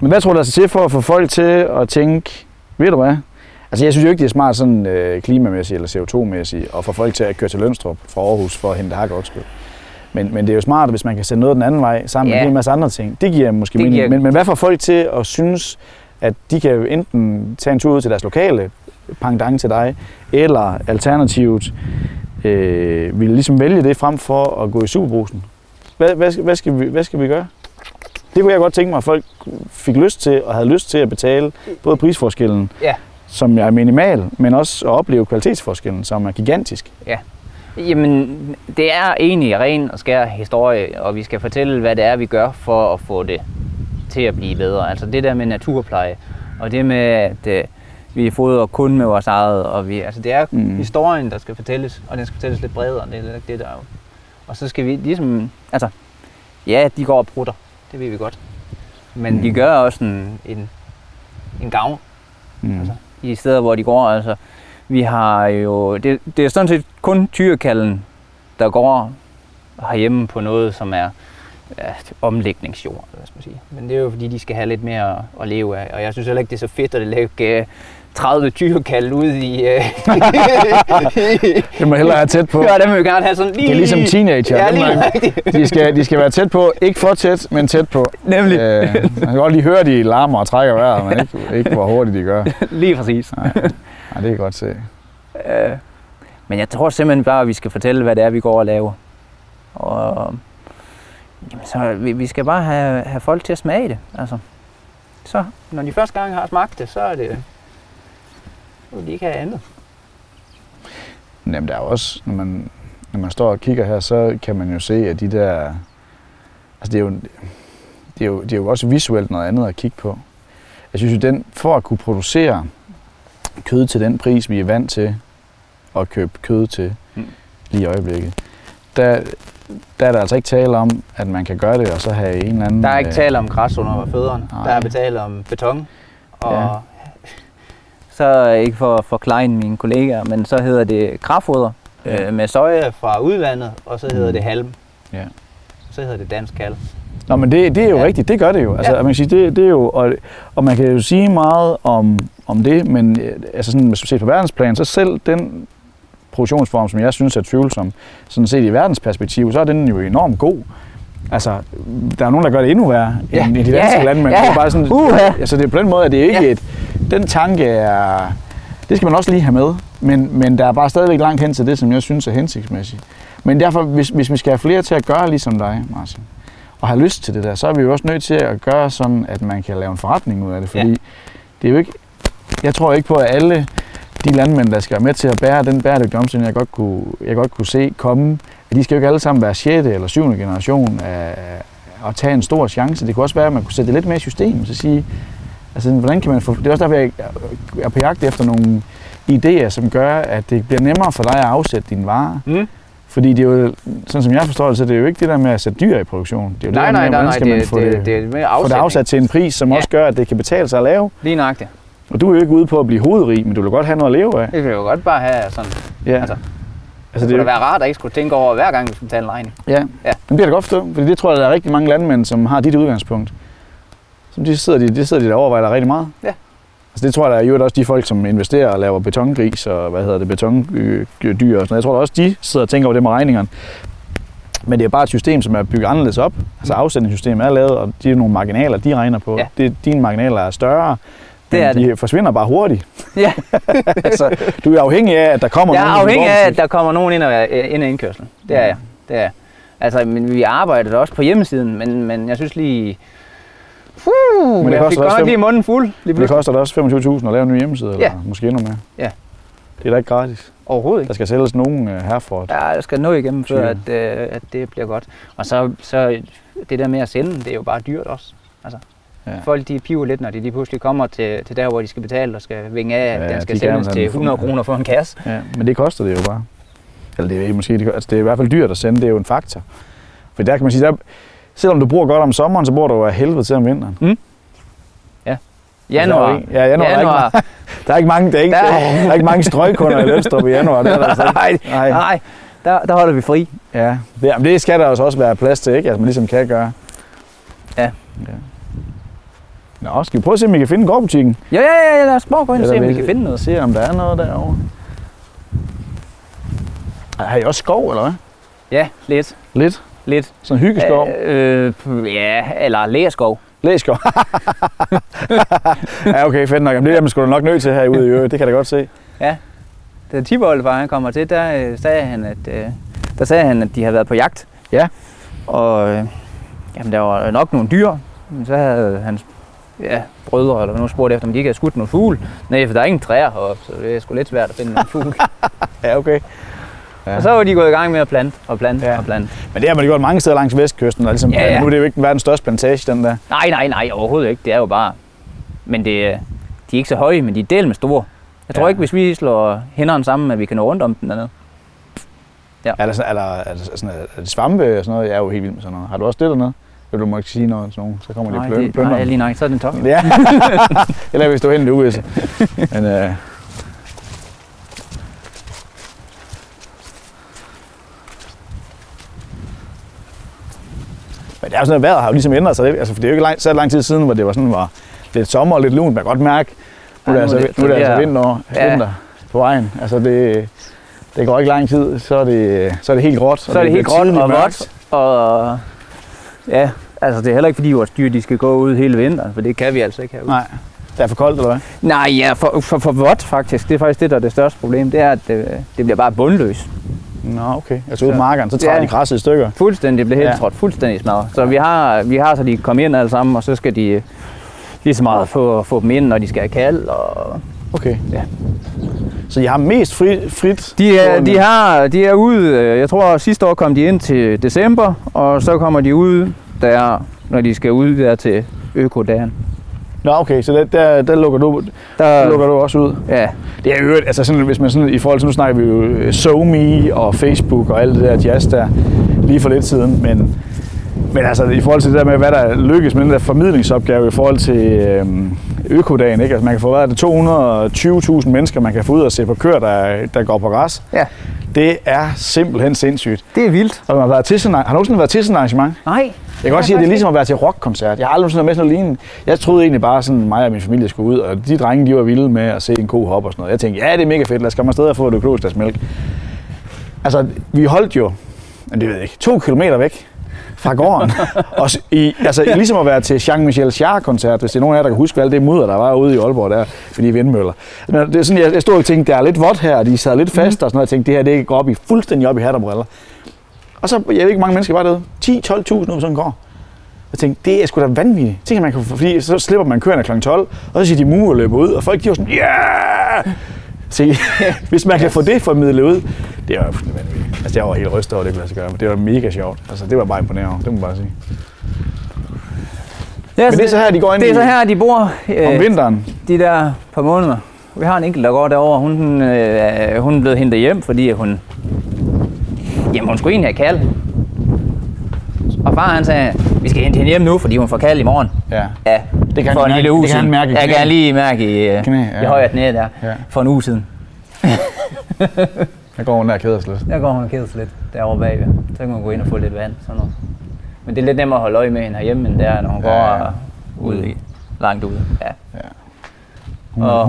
Men hvad tror du, der skal til for at få folk til at tænke, ved du hvad? Altså jeg synes jo ikke, det er smart sådan klimamæssigt eller CO2-mæssigt at få folk til at køre til Lønstrup fra Aarhus for at hente hakke og oksekød. Men det er jo smart, hvis man kan sende noget den anden vej sammen med en masse andre ting. Det giver måske mening. Men hvad får folk til at synes, at de kan enten tage en tur ud til deres lokale pangdang til dig, eller alternativt vil ligesom vælge det frem for at gå i Superbrugsen? Hvad skal vi gøre? Det kunne jeg godt tænke mig, at folk fik lyst til og havde lyst til at betale både prisforskellen, som er minimal, men også at opleve kvalitetsforskellen, som er gigantisk. Ja. Jamen, det er egentlig ren og skær historie, og vi skal fortælle, hvad det er, vi gør for at få det til at blive bedre. Altså det der med naturpleje, og det med, at vi fodrer kun med vores eget, og vi, altså det er historien, der skal fortælles, og den skal fortælles lidt bredere, det er det der jo. Og så skal vi ligesom, altså, ja, de går og brutter, det ved vi godt, men de gør også en gavn, altså, i steder, hvor de går, altså, vi har jo, det er sådan set kun tyrekallen, der går herhjemme på noget, som er omlægningsjord, hvad skal man sige. Men det er jo fordi, de skal have lidt mere at leve af, og jeg synes heller ikke, det er så fedt at lægge 30 tyrekalde ud i... Det må hellere være tæt på. Ja, det må jo gerne have sådan lige... Det er ligesom teenager. Ja, de skal være tæt på. Ikke for tæt, men tæt på. Nemlig. Man kan godt lige høre, de larmer og trækker vejret, men ikke hvor hurtigt de gør. Lige præcis. Nej, det kan godt se. Men jeg tror simpelthen bare, at vi skal fortælle, hvad det er, vi går og laver. Og... Jamen, så vi skal bare have folk til at smage det, altså. så når de første gang har smagt det, så er det jo de ikke have andet. Jamen der er også, når man står og kigger her, så kan man jo se, at de der, altså det er jo også visuelt noget andet at kigge på. Jeg synes jo, den, for at kunne producere kød til den pris, vi er vant til at købe kød til lige i øjeblikket, der er der altså ikke tale om, at man kan gøre det og så have en eller anden... Der er ikke tale om græs under fødderne. Der er tale om beton. Og ja. Så ikke for at forklejne mine kollegaer, men så hedder det kraftfoder med soja fra udlandet, og så hedder det halm. Ja. Så hedder det dansk halm. Nå, men det er jo rigtigt. Det gør det jo. Altså, man kan sige, det er jo og man kan jo sige meget om det, men altså sådan, hvis man ser på verdensplan, så selv den produktionsform, som jeg synes er tvivlsom, sådan set i verdensperspektiv, så er den jo enormt god. Altså, der er nogen, der gør det endnu værre end i de danske lande, men det er bare sådan, altså det er på den måde, at det er ikke den tanke er, det skal man også lige have med, men der er bare stadigvæk langt hen til det, som jeg synes er hensigtsmæssigt. Men derfor, hvis vi skal have flere til at gøre ligesom dig, Martin, og have lyst til det der, så er vi jo også nødt til at gøre sådan, at man kan lave en forretning ud af det, fordi det er jo ikke, jeg tror ikke på, at alle de landmænd, der skal være med til at bære den bæredygtige omstilling, jeg godt kunne se komme, at de skal jo ikke alle sammen være 6. eller 7. generation og tage en stor chance. Det kunne også være, at man kunne sætte det lidt mere i systemet, så sige, altså hvordan kan man få, det er også derfor, jeg er på jagt efter nogle idéer, som gør, at det bliver nemmere for dig at afsætte dine varer. Fordi det er jo, sådan som jeg forstår det, så det er jo ikke det der med at sætte dyr i produktion. Det er jo det, man får det afsat til en pris, som også gør, at det kan betale sig at lave. Lige nøjagtigt. Og du er jo ikke ude på at blive hovedrig, men du vil godt have noget at leve af. Det vil jo godt bare have sådan. Ja. Altså, det kunne da være rart at ikke skulle tænke over, hver gang du skal tage en regning. Ja, det bliver da godt forstå, fordi det tror jeg, der er rigtig mange landmænd, som har dit udgangspunkt. Som de sidder der og overvejer rigtig meget. Ja. Altså det tror jeg, der er jo også de folk, som investerer og laver betongris og betondyr og sådan. Jeg tror også, de sidder og tænker over det med regningerne. Men det er bare et system, som er bygget anderledes op. Altså afsætningssystemet er lavet, og de er nogle marginaler, de regner på. Ja. Dine marginaler er større. De forsvinder bare hurtigt. Ja. Altså, du er afhængig af, at der kommer nogen. Jeg er afhængig af, at der kommer nogen ind ad indkørslen. Det er jeg. Det er. Altså, men vi arbejder også på hjemmesiden, men jeg synes lige... men det koster også lige munden fuld. Det koster da også 25.000 at lave en ny hjemmeside, eller måske endnu mere. Ja. Det er da ikke gratis. Overhovedet ikke. Der skal sælges nogen Herford. Ja, der skal nå igennem, før at det bliver godt. Og så det der med at sende, det er jo bare dyrt også. Altså. Ja. Folk de piver lidt, når de lige pludselig kommer til der, hvor de skal betale og skal vinge af, at den skal sendes til 100 kroner for en kasse. Ja, men det koster det jo bare. Eller det er, det er i hvert fald dyrt at sende, det er jo en faktor. For der kan man sige, selvom du bruger godt om sommeren, så bruger du jo af helvede til om vinteren. Ja. Januar. Der er ikke mange strøgkunder i Lønstrup i januar. Nej. Der holder vi fri. Ja, men det skal der også være plads til, ikke? Altså man ligesom kan gøre. Ja. Nå, skal vi prøve at se, om vi kan finde gårdbutikken? Ja, lad os prøve at gå ind og se, om vi kan finde noget. Se, om der er noget derovre. Har I også skov, eller hvad? Ja, lidt. Lidt? Sådan en hyggeskov? Eller læskov. Læskov? Ja, okay, fedt nok. Jamen, det er man sgu da nok nødt til herude i øvrigt, det kan jeg da godt se. Ja. Da Tiboldevar han kommer til, der sagde han, at de havde været på jagt. Ja. Og jamen, der var nok nogle dyr, men så havde hans brødre eller nogen spurgte efter, om de ikke havde skudt nogle fugle. Nej, for der er ingen træer heroppe, så det er sgu lidt svært at finde nogle fugle. Ja, okay. Ja. Og så var de gået i gang med at plante. Men det har man gjort mange steder langs vestkysten, og ligesom, nu er det jo ikke verdens største plantage, den der. Nej, overhovedet ikke. Det er jo bare... Men de er ikke så høje, men de er del med store. Jeg tror ikke, hvis vi slår hænderne sammen, at vi kan nå rundt om den dernede. Ja. Er det svampe og sådan noget? Jeg er jo helt vild med sådan noget. Har du også det dernede? Du må ikke sige noget sådan nogen, så kommer de og plønder. Nej, lige nok, så er den top. Ja. Eller hvis du er henne i det uvisse. Men, men det er jo sådan noget, vejret har jo ligesom ændret sig. Altså, for det er jo ikke så lang tid siden, hvor det var sådan, var lidt sommer og lidt lunt. Man kan godt mærke, nu er det altså vinter på vejen. Altså, det går ikke lang tid, så er det helt gråt. Så er det helt gråt og vådt. Og... Ja, altså det er heller ikke fordi vores dyr de skal gå ud hele vinteren, for det kan vi altså ikke herude. Nej, det er for koldt eller hvad? Nej, ja, for vådt faktisk. Det er faktisk det, der er det største problem, det er, at det bliver bare bundløs. Nå, okay. Altså ude på markerne, så træder de græsset i stykker? Fuldstændig, det bliver helt trådt, fuldstændig smadret. Så vi har så de kommer ind alle sammen, og så skal de lige så meget for at få dem ind, når de skal have kald. Og okay. Ja. Så de har mest frit? De er ude. Jeg tror sidste år kom de ind til december, og så kommer de ud der, når de skal ud der til økodagen. Nå, okay, så der lukker du også ud. Ja. Det er jo altså sådan, hvis man sådan i forhold til nu snakker vi jo SoMe og Facebook og alt det der jazz der lige for lidt siden, men altså i forhold til det der med hvad der lykkes med den der formidlingsopgave i forhold til økodagen, ikke? Altså man kan få hvad der 220.000 mennesker man kan få ud og se på køer der går på græs. Ja. Det er simpelthen sindssygt. Det er vildt. Og man har været til sådan har du nogensinde været til sådan arrangement? Nej. Jeg kan også sige, at det er ligesom at være til rockkoncert. Jeg har aldrig sådan med sådan noget lignende. Jeg troede egentlig bare, at mig og min familie skulle ud, og de drenge de var vilde med at se en ko hoppe og sådan noget. Jeg tænkte, ja, det er mega fedt, lad os komme afsted og få et økologisk glas mælk. Altså, vi holdt jo, men det ved jeg ikke, 2 kilometer væk fra gården. Og ligesom at være til Jean-Michel Jarre-koncert, hvis det er nogen af jer, der kan huske alt det mudder, der var ude i Aalborg der, fordi de vindmøller. Men det er sådan, jeg stod og tænkte, der er lidt vådt her, og de sad lidt fast og sådan noget. Jeg tænkte, det her det går fuldstændig op i hat og briller. Og så, jeg ved ikke, mange mennesker var derude. 10-12.000 om sådan en gård. Jeg tænkte, det er sgu da vanvittigt. Tænker man kan, fordi så slipper man køerne kl. 12, og så siger de mue og løber ud, og folk de var sådan, yeah! Se, hvis man kan få det formidlet ud, det var fuldstændig vanvittigt. Altså, jeg var helt rystet over, det kunne lade sig gøre, men det var mega sjovt. Altså, det var bare imponerende, det må man bare sige. Ja, men det er så her, de går ind i... Det er så her, de bor... om vinteren. De der par måneder. Vi har en enkelt, der går derovre. Hun blev hentet hjem, fordi hun... Jamen, hun skulle egentlig have kald. Og far han sagde, vi skal hente hende hjem nu, fordi hun får kald i morgen. Ja. Det kan han mærke i knæet. Jeg kan lige mærke i højre knæ der, ja. For en uge siden. Der går hun der og keder sig lidt. Derovre bagved. Så kan man gå ind og få lidt vand. Sådan noget. Men det er lidt nemmere at holde øje med hende herhjemme, end der, når hun går ude i, langt ude. Ja. Og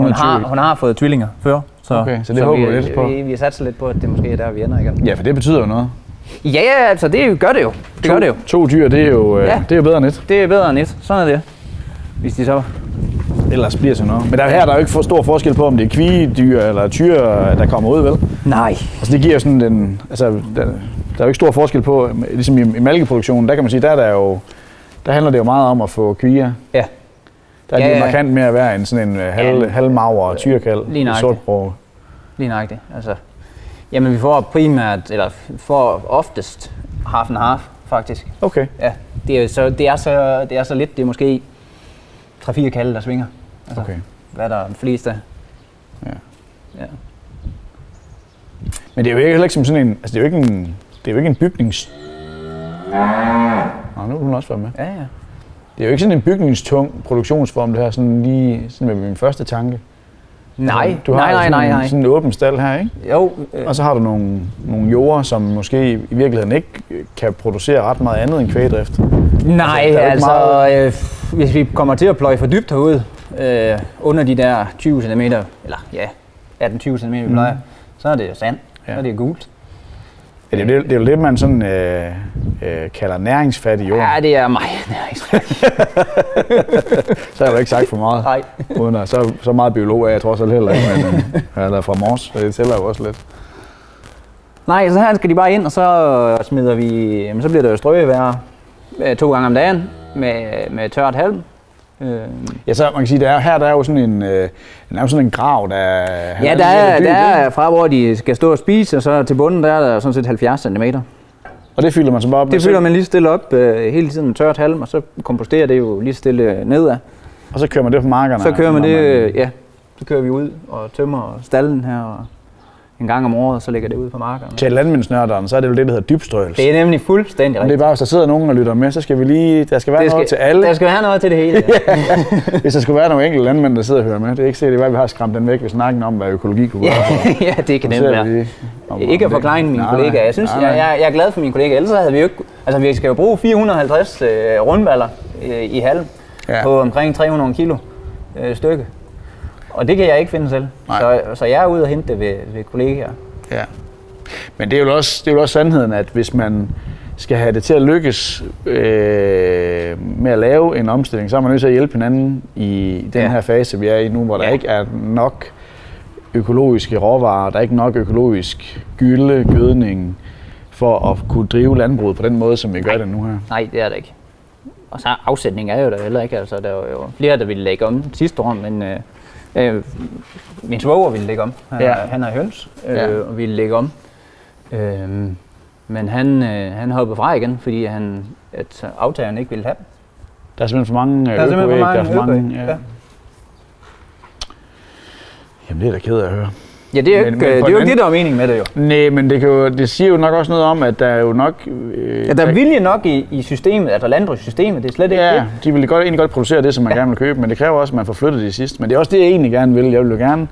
hun har fået tvillinger før. Så det håber vi lidt på. Vi har satset lidt på, at det måske er der, vi ender igen. Ja, for det betyder jo noget. Ja, altså det gør det jo. To dyr, det er jo det er bedre end et. Det er bedre end et. Sådan er det. Hvis de så... Ellers bliver sådan noget. Men der er jo ikke for stor forskel på, om det er kvigedyr eller tyre, der kommer ud, vel? Nej. Altså det giver sådan den... Altså, der er jo ikke stor forskel på... Ligesom i mælkeproduktionen, der kan man sige, der handler det jo meget om at få kviger. Ja. Der er lige markant mere værd end sådan en halvmagre tyrekald, sortbrog. Lige nøjagtigt. Altså, jamen vi får primært, eller får oftest half and half faktisk. Okay. Ja, det er så lidt, det er måske 3-4 kalde, der svinger. Altså, okay. Hvad der er flest af. Ja. Men det er jo ikke som sådan en, altså det er jo ikke en bygnings... Nå, nu vil hun også være med. Ja. Det er jo ikke sådan en bygningstung produktionsform, det her, sådan lige sådan med min første tanke. Nej, du har nej. Sådan en åben stald her, ikke? Jo. Og så har du nogle jorder, som måske i virkeligheden ikke kan producere ret meget andet end kvægdrift. Nej, altså meget... hvis vi kommer til at pløje for dybt herude, under de der 20 cm, eller ja, 18-20 cm vi plejer, så er det sand, så er det gult. Ja, det er jo det, man sådan kalder næringsfattig jord. Ja, det er mig næringsfattig. Så har du ikke sagt for meget. Nej. Uden at, så meget biolog er jeg trods alt heller ikke, men jeg er fra Mors, så det tæller jo også lidt. Nej, så her skal de bare ind, og så smider vi, jamen, så bliver der jo strøgevær 2 gange om dagen med tørt halm. Ja, så man kan sige, der er jo sådan en, sådan en grav, der... Ja, der er fra, hvor de skal stå og spise, og så til bunden, der er der sådan set 70 cm. Og det fylder man så bare op? Det fylder man lige stille op hele tiden med tørt halm, og så komposterer det jo lige stille nedad. Og så kører man det på markerne? Så kører man det, ja. Så kører vi ud og tømmer stallen her, og en gang om året, så ligger det ud på markerne. Til landmandsnørderen, så er det jo det, der hedder dybstrøelse. Det er nemlig fuldstændig rigtigt. Det er bare, hvis der sidder nogen og lytter med, så skal vi lige... Der skal være noget til alle. Der skal være noget til det hele. Ja. Hvis der skulle være nogle enkelte landmænd, der sidder og hører med. Det er ikke sikkert, at vi har skræmt den væk ved snakken om, hvad økologi kunne være. Ja, det kan nemt være. Ikke at forklare mine kollegaer. Jeg synes, jeg er glad for mine kollegaer. Ellers havde vi jo ikke... Altså, vi skal jo bruge 450 rundballer i halm på omkring 300 kilo stykke. Og det kan jeg ikke finde selv, så jeg er ude og hente det ved kollegaer. Ja, men det er jo også sandheden, at hvis man skal have det til at lykkes med at lave en omstilling, så er man nødt til at hjælpe hinanden i den her fase, vi er i nu, hvor der ikke er nok økologiske råvarer, der er ikke nok økologisk gødning for at kunne drive landbruget på den måde, som vi gør det nu her. Nej, det er det ikke. Og så afsætning er jo der heller ikke, altså der var jo flere, der ville lægge om sidste år, men min svoger ville lægge om. Han har høns og ville lægge om. Men han hoppede fra igen, fordi at aftageren ikke ville have dem. Der er simpelthen for mange økoæg. Ja. Jamen det er da ked af at høre. Ja, det er jo ikke det, der er meningen med det jo. Nej, men det siger jo nok også noget om, at der er jo nok... der er vilje nok i systemet, altså landbrugssystemet, det er slet ikke det. Ja, de vil egentlig godt producere det, som man gerne vil købe, men det kræver også, at man får flyttet det sidst. Men det er også det, jeg egentlig gerne vil. Jeg vil jo gerne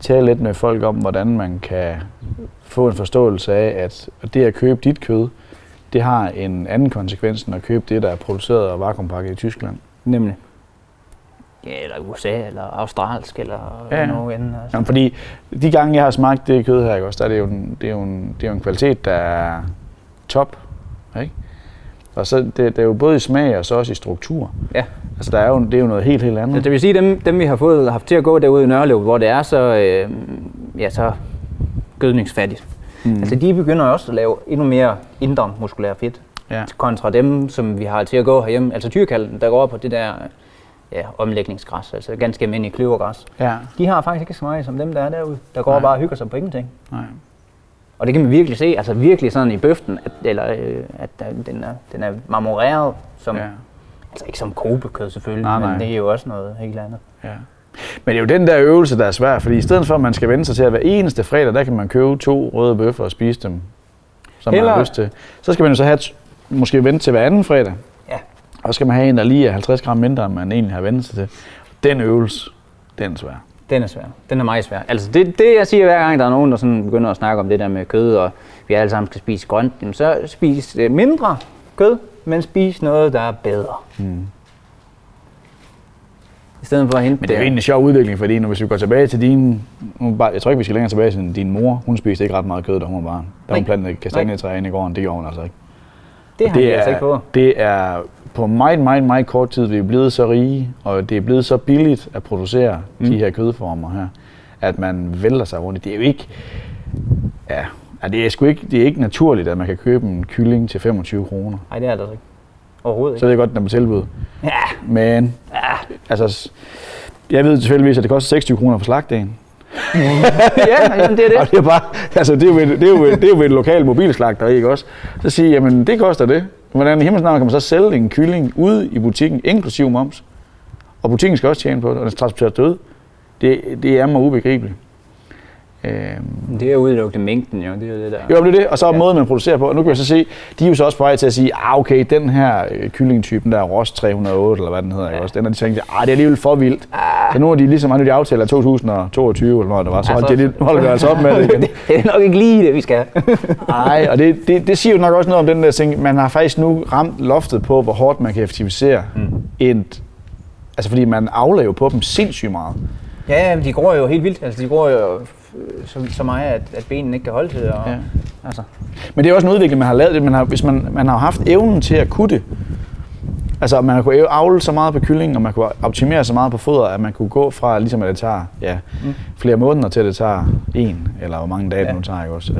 tale lidt med folk om, hvordan man kan få en forståelse af, at det at købe dit kød, det har en anden konsekvens, end at købe det, der er produceret og vakuumpakket i Tyskland. Nemlig. Ja, eller USA, eller australsk, eller noget andet. Altså. Jamen, fordi de gange, jeg har smagt det kød her, ikke også, der er det jo en kvalitet, der er top, ikke? Og så det er jo både i smag og så også i struktur. Ja. Altså, det er jo noget helt andet. Ja, det vil sige, dem vi har haft til at gå derude i Nørlev, hvor det er så gødningsfattigt. Mm. Altså, de begynder også at lave endnu mere indre muskulær fedt, kontra dem, som vi har til at gå herhjemme. Altså, tyrekalven, der går på det der... Ja, omlægningsgræs, altså ganske almindelige kløvergræs. Ja. De har faktisk ikke så meget som dem, der er derude. Der går bare og hygger sig på ingenting. Nej. Og det kan man virkelig se, altså virkelig sådan i bøften, at den er marmoreret, som, altså ikke som kobekød selvfølgelig, nej. Men det er jo også noget helt andet. Ja. Men det er jo den der øvelse, der er svær, fordi i stedet for, at man skal vende sig til, at hver eneste fredag, der kan man købe 2 røde bøffer og spise dem, som man har lyst til. Så skal man jo så have måske vente til hver anden fredag. Og skal man have en, der lige er 50 gram mindre, end man egentlig har vendt sig til. Den øvelse, den er svær. Den er svær. Den er meget svær. Altså det jeg siger hver gang, der er nogen, der sådan begynder at snakke om det der med kød, og vi alle sammen skal spise grønt, jamen, så spis mindre kød, men spis noget, der er bedre. Mm. I stedet for at hente... Men det er jo egentlig en sjov udvikling, fordi hvis vi går tilbage til din... Jeg tror ikke, vi skal længere tilbage til din mor. Hun spiste ikke ret meget kød, da hun var barn. Da hun plantede kastanjetræer inde i gården, det gjorde hun altså ikke. Det har vi altså ikke på. Det er på meget, meget, meget kort tid, vi er blevet så rige, og det er blevet så billigt at producere de her kødformer her, at man vælter sig rundt. Det er jo ikke, det er ikke naturligt, at man kan købe en kylling til 25 kroner. Nej, det er det altså ikke. Overhovedet ikke. Så er det godt, den er på tilbud. Ja. Men, altså, jeg ved tilfældigvis, at det koster 26 kroner for slagtdagen. Ja, det er det. Og det er bare, altså det er jo et lokalt mobilslagter, ikke også? Så siger, jamen det koster det. Hvordan i himmelsnavn kan man så sælge en kylling ude i butikken, inklusiv moms? Og butikken skal også tjene på det, og den transporterer død. Det er mig ubegribeligt. Det er udelukkende mængden, jo. Det er det der. Jo, det er det. Og så måden, man producerer på. Og nu kan jeg så se, de er jo så også på vej til at sige, okay, den her kyllingtypen, der er Ross 308, eller hvad den hedder, også, den har de tænkt, det er alligevel for vildt. Så nu har de ligesom, de aftaler 2022, eller hvad det var, så holder de altså op med det igen. Det er nok ikke lige det, vi skal. Nej, og det siger jo nok også noget om den der ting, man har faktisk nu ramt loftet på, hvor hårdt man kan effektivisere. Altså fordi man aflægger jo på dem sindssygt meget. Ja, de gror jo helt vildt. Altså, de gror jo så meget, at benene ikke kan holde til det. Og, altså. Men det er også en udvikling, man har lavet. Hvis man har haft evnen til at kunne det. Altså, man har kunnet avle så meget på kyllingen, og man kunne optimere så meget på foder, at man kunne gå fra, ligesom at det tager flere måneder, til at det tager en, eller hvor mange dage det nu tager. Ikke også.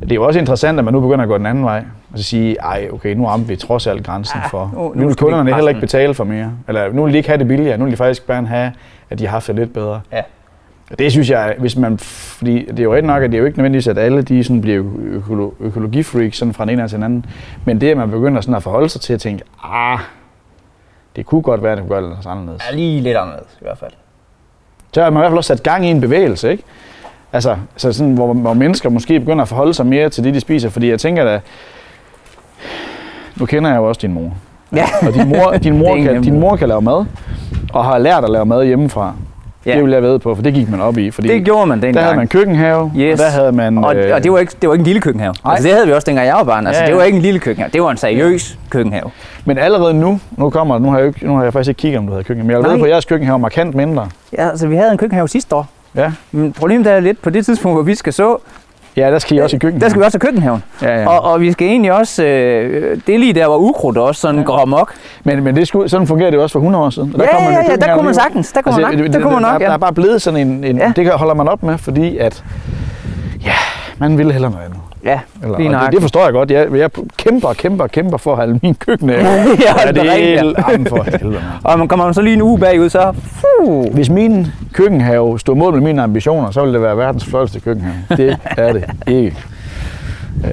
Det er jo også interessant, at man nu begynder at gå den anden vej, og så sige, ej, okay, nu ramte vi trods alt grænsen for. Nu vil kunderne heller ikke betale for mere. Eller nu vil de ikke have det billigere, nu vil de faktisk gerne have, at de har haft det lidt bedre. Ja. Det synes jeg, hvis man, fordi det er jo ret nok, at det er jo ikke nødvendigvis, at alle de sådan bliver økologifreaks sådan fra den ene til den anden, men det, at man begynder sådan at forholde sig til at tænke, det kunne godt være, at det kunne gøre noget anderledes. Ja, lige lidt anderledes i hvert fald. Så har man i hvert fald også sat gang i en bevægelse, ikke? Altså, så sådan, hvor mennesker måske begynder at forholde sig mere til det, de spiser, fordi jeg tænker da, nu kender jeg jo også din mor. Ja. Og din mor kan lave mad, og har lært at lave mad hjemmefra. Ja. Det vil jeg ved på, for det gik man op i. Fordi det gjorde man dengang. Der havde man køkkenhave, og der havde man... Og det var ikke en lille køkkenhave. Altså, det havde vi også dengang jeg var barn. Altså, det var ikke en lille køkkenhave, det var en seriøs køkkenhave. Men allerede nu har jeg faktisk ikke kigget, om du havde køkkenhave, men jeg var ved på, at jeres køkkenhave markant mindre. Ja, altså vi havde en køkkenhave sidste år. Ja. Men problemet er lidt på det tidspunkt, hvor vi skal så... Ja, der skal I også i køkkenhaven. Der skal vi også i køkkenhaven. Ja. Og vi skal egentlig også... det er lige der, hvor ukrudt også sådan går amok. Men det skulle, sådan fungerer det også for 100 år siden. Der kunne man sagtens. Der er bare blevet sådan en... Det holder man op med, fordi at... Ja, man ville hellere noget andet. Ja, eller, det forstår jeg godt. Jeg kæmper for at holde min køkken af. Ja, det er helt armen for helvede. Og man kommer så lige en uge bagud, så... Hvis min køkkenhave stod mål med mine ambitioner, så ville det være verdens flotteste køkkenhave. Det er det ikke.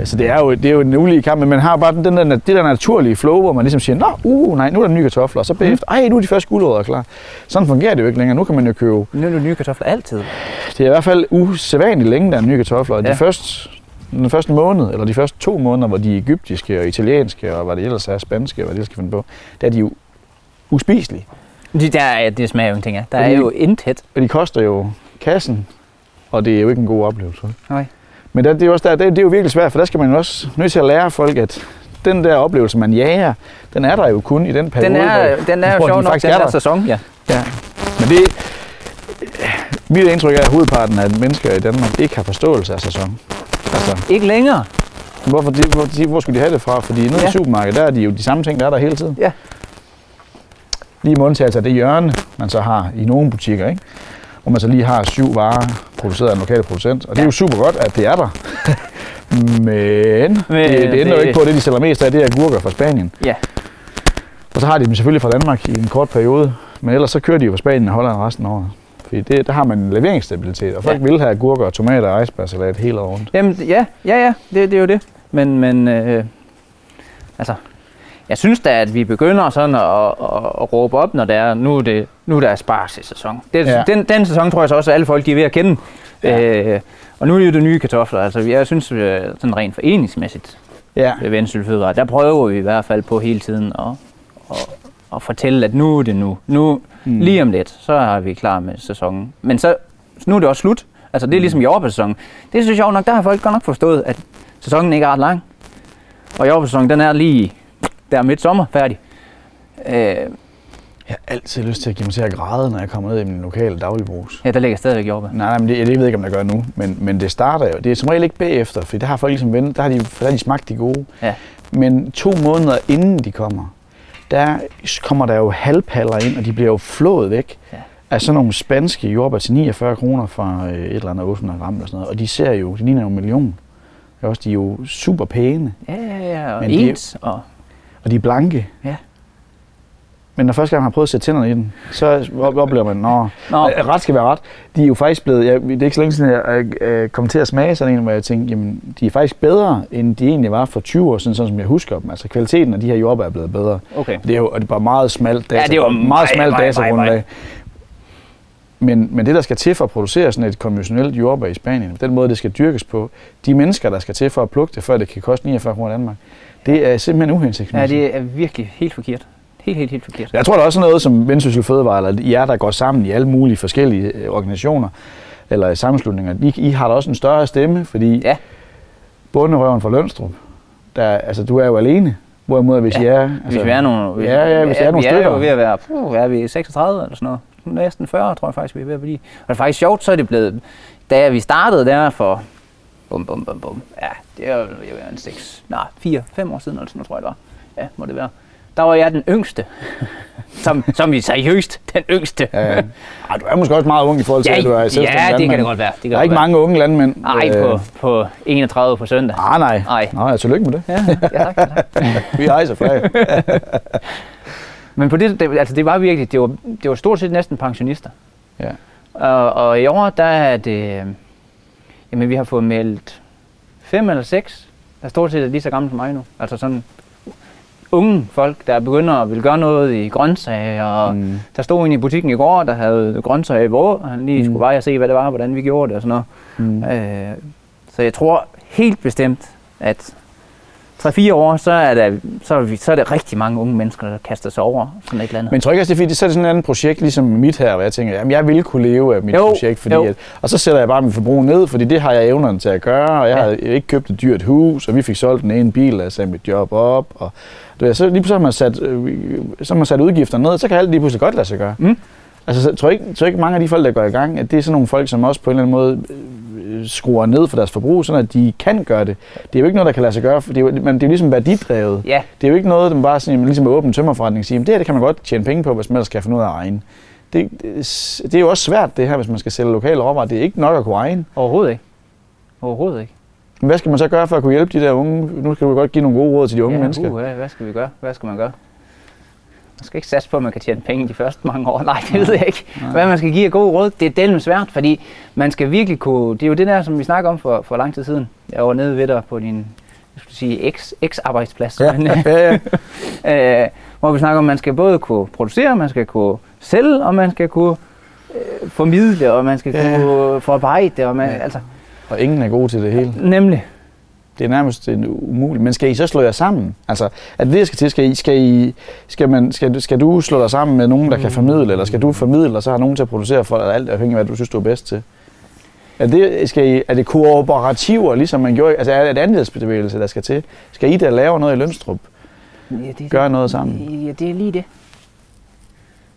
Så det er jo en ulige kamp, men man har bare det der naturlige flow, hvor man ligesom siger, nej, nu er der nye kartofler, og så bagefter, nu er de første gulerødder klar. Sådan fungerer det jo ikke længere, nu kan man jo købe... Nu er det nye kartofler altid. Det er i hvert fald usædvanligt længe, der er nye kartofler, og den første måned, eller de første 2 måneder, hvor de er egyptiske og italienske, og hvad det ellers er, spanske, og hvad det ellers kan finde på, der er de jo uspiselige. Det smager jo ingenting af, der er jo intet. Og de koster jo kassen, og det er jo ikke en god oplevelse. Nej. Men det er, også der, det er jo virkelig svært, for der skal man jo også nødt til at lære folk, at den der oplevelse, man jager, den er der jo kun i den periode, hvor den faktisk er der. Den er jo sjov nok, den der sæson, ja. Men mit indtryk er, at hovedparten af mennesker i Danmark ikke har forståelse af sæson. Altså, ikke længere? Hvor skulle de have det fra? Fordi nede i supermarkedet, der er de jo de samme ting, der er der hele tiden. Ja. Lige med undtagelse af det hjørne, man så har i nogle butikker, ikke? Hvor man så lige har 7 varer produceret af en lokal producent. Og det er jo super godt, at det er der. Men det ender jo ikke på, at det de sælger mest af, det er agurker fra Spanien. Ja. Og så har de dem selvfølgelig fra Danmark i en kort periode. Men ellers så kører de jo fra Spanien og Holland resten af året. Fordi der har man en leveringsstabilitet, og folk vil have agurker og tomater og icebergsalat hele året rundt. Jamen ja, det er jo det. Men jeg synes da, at vi begynder sådan at råbe op, når nu er der spars i sæson. Den sæson tror jeg så også, at alle folk de er ved at kende. Ja. Og nu er det jo de nye kartofler. Altså, jeg synes sådan rent foreningsmæssigt ved Vendsyssel Fødevarer, der prøver vi i hvert fald på hele tiden at fortælle, at nu er det nu. Lige om lidt, så er vi klar med sæsonen. Men så nu er det også slut. Altså, det er ligesom jordbærsæsonen. Det synes jeg jo nok, der har folk godt nok forstået, at sæsonen ikke er ret lang. Og jordbærsæsonen, den er lige... Der er midt sommer, færdig. Jeg har altid lyst til at give mig til at græde, når jeg kommer ned i min lokale dagligbrus. Ja, der ligger stadigvæk jordbær. Nej, men jeg ved ikke, om der gør nu, men det starter jo. Det er som regel ikke bagefter, for der har folk ligesom vendt, der har de smagt de gode. Ja. Men 2 måneder inden de kommer, der kommer der jo halvpaller ind, og de bliver jo flået væk af sådan nogle spanske jordbær til 49 kroner fra et eller andet 800 gram eller sådan noget. Og de ser jo, de ligner jo en million. De er jo super pæne. Ja, og ens og... Og de er blanke. Ja. Men når første gang man har prøvet at sætte tænderne i den, så oplever man, at ret skal være ret. De er jo faktisk blevet, det er ikke så længe siden, jeg kom til at smage sådan en, hvor jeg tænkte, jamen de er faktisk bedre, end de egentlig var for 20 år siden, sådan som jeg husker dem. Altså kvaliteten af de her jordbær er blevet bedre. Okay. Det er bare meget smalt data. Ja, det var meget smalt data grundlag. Men det, der skal til for at producere sådan et konventionelt jordbær i Spanien, den måde, det skal dyrkes på, de mennesker, der skal til for at plukke det, før det kan koste 49 kroner i Danmark, det er simpelthen uhensigtsmæssigt. Ja, det er virkelig helt forkert. Helt forkert. Jeg tror, der er også noget, som Vendsyssel Fødevarer, eller jer, der går sammen i alle mulige forskellige organisationer, eller sammenslutninger, I har da også en større stemme, fordi bonderøven fra Lønstrup, du er jo alene. Hvorimod, hvis I er... Hvis vi er nogle stykker. Vi er jo ved at være... er vi 36 eller sådan noget? Næsten 40, tror jeg faktisk, vi er ved at blive. Og det er faktisk sjovt, så er det blevet... Da vi startede der for... Bum. Ja, det er jo 4-5 år siden, eller sådan, tror jeg det var. Ja, må det være. Der var jeg den yngste. som vi seriøst, den yngste. Ja. Du er måske også meget ung i forhold til, at du er i selvstændig landmand. Ja, det kan det godt være. Der er ikke mange unge landmænd. Nej, på 31 på søndag. Nej. Nå, tillykke med det. Ja, tak. Vi rejser flag. Men på det var virkelig, det var stort set næsten pensionister. Ja. Og i år, der er det... Jamen, vi har fået meldt 5 eller 6, der stort set er lige så gamle som mig nu. Altså sådan unge folk, der begynder at ville gøre noget i grøntsager. Og der stod en i butikken i går, der havde grøntsager i våge, og han lige skulle bare og se, hvad det var, hvordan vi gjorde det og sådan noget. Så jeg tror helt bestemt, at 3-4 år, så er der rigtig mange unge mennesker, der kaster sig over sådan et eller andet. Men tror ikke også, det er sådan et andet projekt, ligesom mit her, hvor jeg tænker, jamen jeg ville kunne leve af mit projekt, fordi og så sætter jeg bare mit forbrug ned, fordi det har jeg evnerne til at gøre, og jeg har ikke købt et dyrt hus, og vi fik solgt den ene bil, og jeg sagde mit job op, og så lige pludselig har man sat udgifter ned, så kan alt lige pludselig godt lade sig gøre. Altså, så tror jeg ikke mange af de folk, der går i gang, at det er sådan nogle folk, som også på en eller anden måde skruer ned for deres forbrug, sådan at de kan gøre det. Det er jo ikke noget, der kan lade sig gøre, for det er jo ligesom værdidrevet. Ja. Det er jo ikke noget, der bare sådan, ligesom med åben tømmerforretning siger, det her det kan man godt tjene penge på, hvis man skal finde ud af at egne. Det er jo også svært det her, hvis man skal sælge lokale råvarer. Det er ikke nok at kunne egne. Overhovedet ikke. Hvad skal man så gøre for at kunne hjælpe de der unge? Nu skal du godt give nogle gode råd til de unge mennesker. Hvad skal vi gøre? Hvad skal man gøre? Man skal ikke satse på, at man kan tjene penge de første mange år. Nej, det ved jeg ikke. Hvad man skal give af gode råd, det er delvis svært, fordi man skal virkelig kunne... Det er jo det der, som vi snakker om for lang tid siden. Jeg var nede ved dig på din, jeg skulle sige, ex-arbejdsplads. Ja. Men, hvor vi snakker om, man skal både kunne producere, man skal kunne sælge, og man skal kunne formidle, og man skal kunne forarbejde. Og, altså. Og ingen er god til det hele. Nemlig. Det er nærmest umuligt. Men skal I så slå jer sammen? Altså, at det skal til, skal du slå dig sammen med nogen, der kan formidle, eller skal du formidle, og så har nogen til at producere for dig, alt afhængig af, hvad du synes, du er bedst til? Er det kooperativer, ligesom man gjorde? Altså, er det et andelsbevægelse, der skal til? Skal I da lave noget i Lønstrup? Ja, gøre noget sammen? Ja, det er lige det.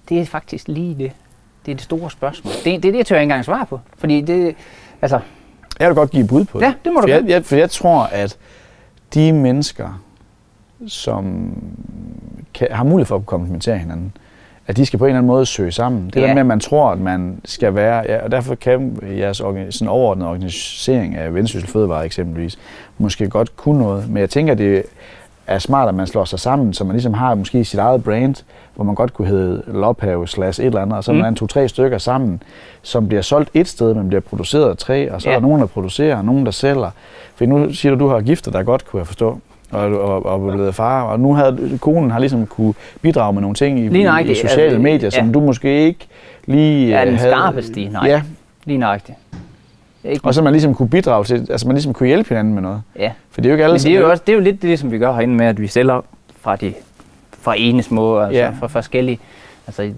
Det er faktisk lige det. Det er det store spørgsmål. Det tør jeg ikke engang svare på, fordi det... Altså, jeg vil godt give bud på det. Ja, det må du gøre. For jeg tror, at de mennesker, som har mulighed for at komplementere hinanden, at de skal på en eller anden måde søge sammen. Det der med, at man tror, at man skal være... Ja, og derfor kan jeres sådan overordnede organisering af Vendsyssel Fødevarer eksempelvis måske godt kunne noget. Men jeg tænker, det er smart, at man slår sig sammen, så man ligesom har måske sit eget brand, hvor man godt kunne hedde Lophave / et eller andet, og så man 2-3 stykker sammen, som bliver solgt et sted, men bliver produceret 3, og så er der nogen, der producerer, og nogen, der sælger. For nu siger du har giftet dig godt, kunne jeg forstå, og blevet far, og nu havde konen har ligesom kunne bidrage med nogle ting i sociale medier, som du måske ikke lige havde. Ja, den skarpeste, nej. Ja. Lige nøjagtigt. Ikke. Og så man ligesom kunne bidrage til, altså man ligesom kunne hjælpe hinanden med noget. Ja. For det er jo ikke alle. Men det er jo lidt det, som vi gør herinde med, at vi sælger fra ene små, altså fra forskellige. Altså,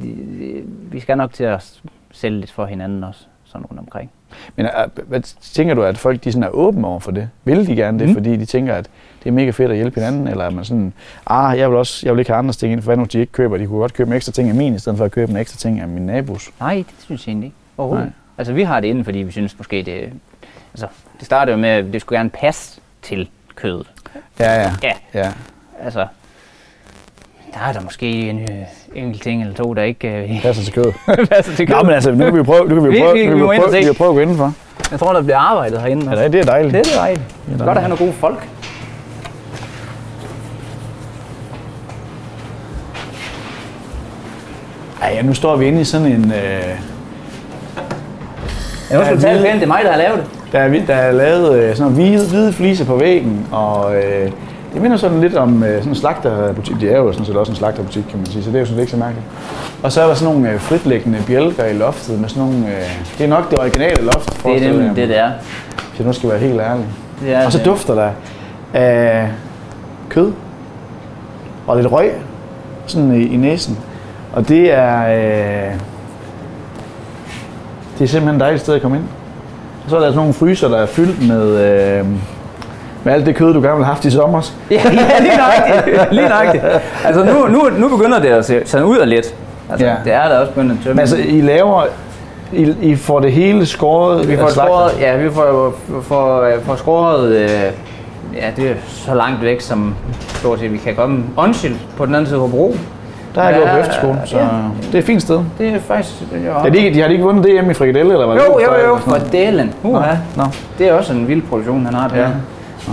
vi skal nok til at sælge lidt for hinanden også, sådan rundt omkring. Men hvad tænker du, at folk de sådan er åbne over for det? Vil de gerne det, fordi de tænker, at det er mega fedt at hjælpe hinanden? Eller er man sådan, jeg vil ikke have andres ting ind, for hvad nu de ikke køber? De kunne godt købe en ekstra ting af min, i stedet for at købe en ekstra ting af min nabos. Nej, det synes jeg egentlig ikke. Overhovedet. Nej. Altså, vi har det inden, fordi vi synes måske, det... Altså, det startede jo med, at det skulle gerne passe til kødet. Ja. Altså... Der er der måske en enkelt ting eller to, der ikke... passer til kødet. Nå, men altså, nu kan vi prøve at gå indenfor. Jeg tror, der bliver arbejdet herinde. Altså. Ja, det er dejligt. Det er dejligt. Godt at have nogle gode folk. Ej, nu står vi inde i sådan en... Jeg skal tale pænt, det er mig, der har lavet det. Der er lavet sådan nogle hvide fliser på væggen, og det minder sådan lidt om sådan en slagterbutik. Det er jo sådan set også en slagterbutik, kan man sige, så det er jo sådan lidt ikke så mærkeligt. Og så er der sådan nogle fritliggende bjælker i loftet med sådan nogle... det er nok det originale loft, for det er nemlig det, det er. Så nu skal jeg være helt ærlig. Og så dufter der af kød og lidt røg sådan i næsen, og det er... Det er simpelthen et dejligt sted at komme ind. Og så er der sådan nogle fryser, der er fyldt med alt det kød, du gerne vil have haft i sommer. Ja, lige nøjagtigt. Altså nu begynder det at se sådan ud af lidt. Altså, det er der også begyndt at tømme. Men altså, I får det hele skåret? Vi får skåret, ja, vi får skåret, det er så langt væk, som stort set vi kan komme. Åndsyld på den anden side af Hobro. Der har jeg gået på efterskole, så det er et fint sted. Det er faktisk... De har ikke vundet det hjemme i frikadelle, eller hvad? Jo, frikadellen. No. Det er også en vild produktion, han har der.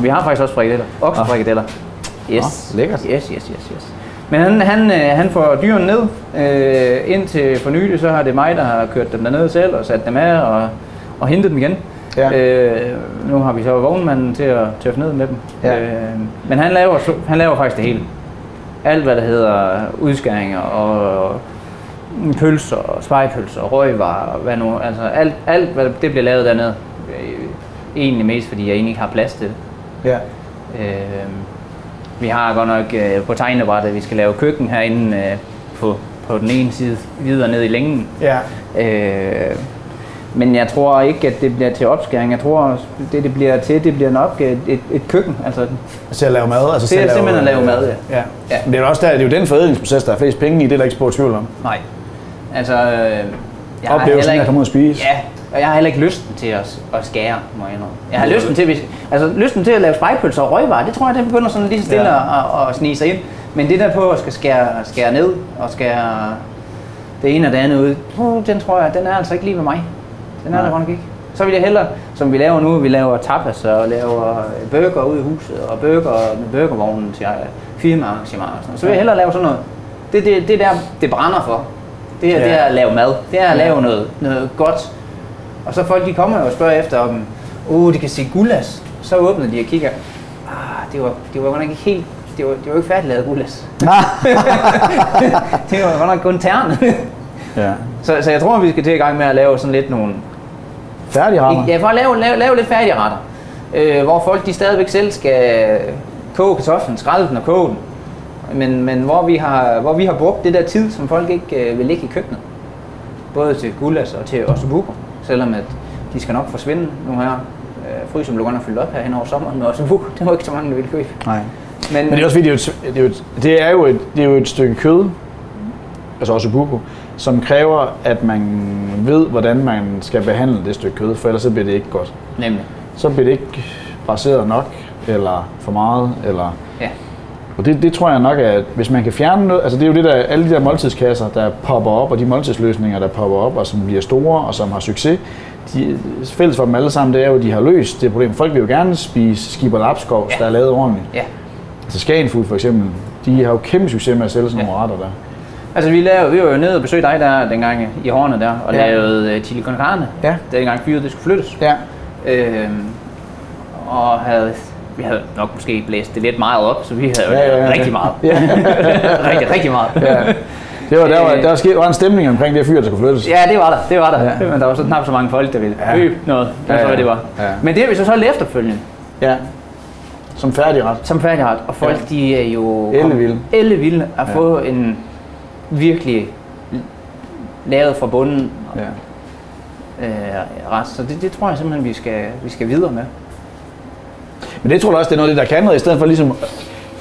Vi har faktisk også frikadeller. Oksefrikadeller. Yes. Lækkert. Yes. Men han får dyrene ned. Indtil for nylig, så har det mig, der har kørt dem dernede selv og sat dem af og hentet dem igen. Ja. Nu har vi så vognmanden til at tøffe ned med dem. Ja. Men han laver faktisk det hele. Alt hvad der hedder udskæringer og pølser og spejepølser og røgvarer og hvad nu, altså alt hvad det bliver lavet dernede. Egentlig mest fordi jeg egentlig ikke har plads til det. Ja. Vi har godt nok på tegnebrættet, vi skal lave køkken herinde på den ene side videre ned i længen. Ja. Men jeg tror ikke, at det bliver til opskæring. Jeg tror, det bliver til, det bliver nok et køkken. Altså til at lave mad. Altså til simpelthen at lave mad, ja. Men det er jo også der, det er jo den forædlingsproces, der er flest penge i. Det er der ikke spor tvivl om. Nej. Altså, jeg oplevelsen har heller ikke, ud og spise. Ja, og jeg har heller ikke lysten til at skære, må jeg indrømme. Jeg har lysten til at lave spejepølser og røgvarer. Det tror jeg, det begynder sådan lige så stille at snige sig ind. Men det der på at skal skære ned og skære det ene og det andet ud, den tror jeg, den er altså ikke lige med mig. Den er der godt nok ikke. Så vil jeg hellere, som vi laver nu, vi laver tapas og laver burger ude i huset og burger med burgervognen til firmaarrangementer og sådan noget. Så vil jeg hellere lave sådan noget. Det der, det brænder for. Det her, det er at lave mad. Det er at lave noget godt. Og så folk, de kommer jo og spørger efter om, de kan se gulas. Så åbner de og kigger. Det var godt nok ikke helt, det var ikke færdiglavet gulas. Det var godt nok kun tern. Ja. Så jeg tror, vi skal til i gang med at lave sådan lidt nogle færdigretter. Ja, for at lave lidt færdigretter. Hvor folk, de stadigvæk selv skal koge kartoflen, skrælle den og koge den. Men hvor vi har brugt det der tid, som folk ikke vil ligge i køkkenet. Både til gulas og til ossobuco, selvom at de skal nok forsvinde nu her. Frysen blev godt nok fyldt op her hen over sommeren med ossobuco. Det var ikke så mange, der ville købe. Nej. Men det er også fordi, det er jo et stykke kød, altså ossobuco, som kræver, at man ved, hvordan man skal behandle det stykke kød, for ellers så bliver det ikke godt. Nemlig. Så bliver det ikke braseret nok, eller for meget, eller... Ja. Og det tror jeg nok, at hvis man kan fjerne noget, altså det er jo det der, alle de der måltidskasser, der popper op, og de måltidsløsninger, der popper op, og som bliver store, og som har succes, fælles for dem alle sammen, det er jo, at de har løst det problem. Folk vil jo gerne spise skib og lapskovs, der er lavet ordentligt. Ja. Altså Skagenfood for eksempel, de har jo kæmpe succes med at sælge sådan nogle retter der. Altså vi var jo nede og besøgte dig der dengang i Hornet der, og lavede chili con carne, dengang fyret det skulle flyttes. Ja. Og vi havde nok måske blæst det lidt meget op, så vi havde rigtig meget. rigtig meget. Ja. Det var, der var en stemning omkring det fyr, der skulle flyttes. Ja, det var der. Ja. Men der var så knap så mange folk, der ville købe noget. Det var. Ja. Men det har vi så lidt efterfølgende. Ja. Som færdigret. Og folk, de er jo... ellevilde at få en virkelig lavet fra bunden rest. Så det tror jeg simpelthen, vi skal videre med. Men det tror jeg også, det er noget af det, der kan noget, i stedet for ligesom...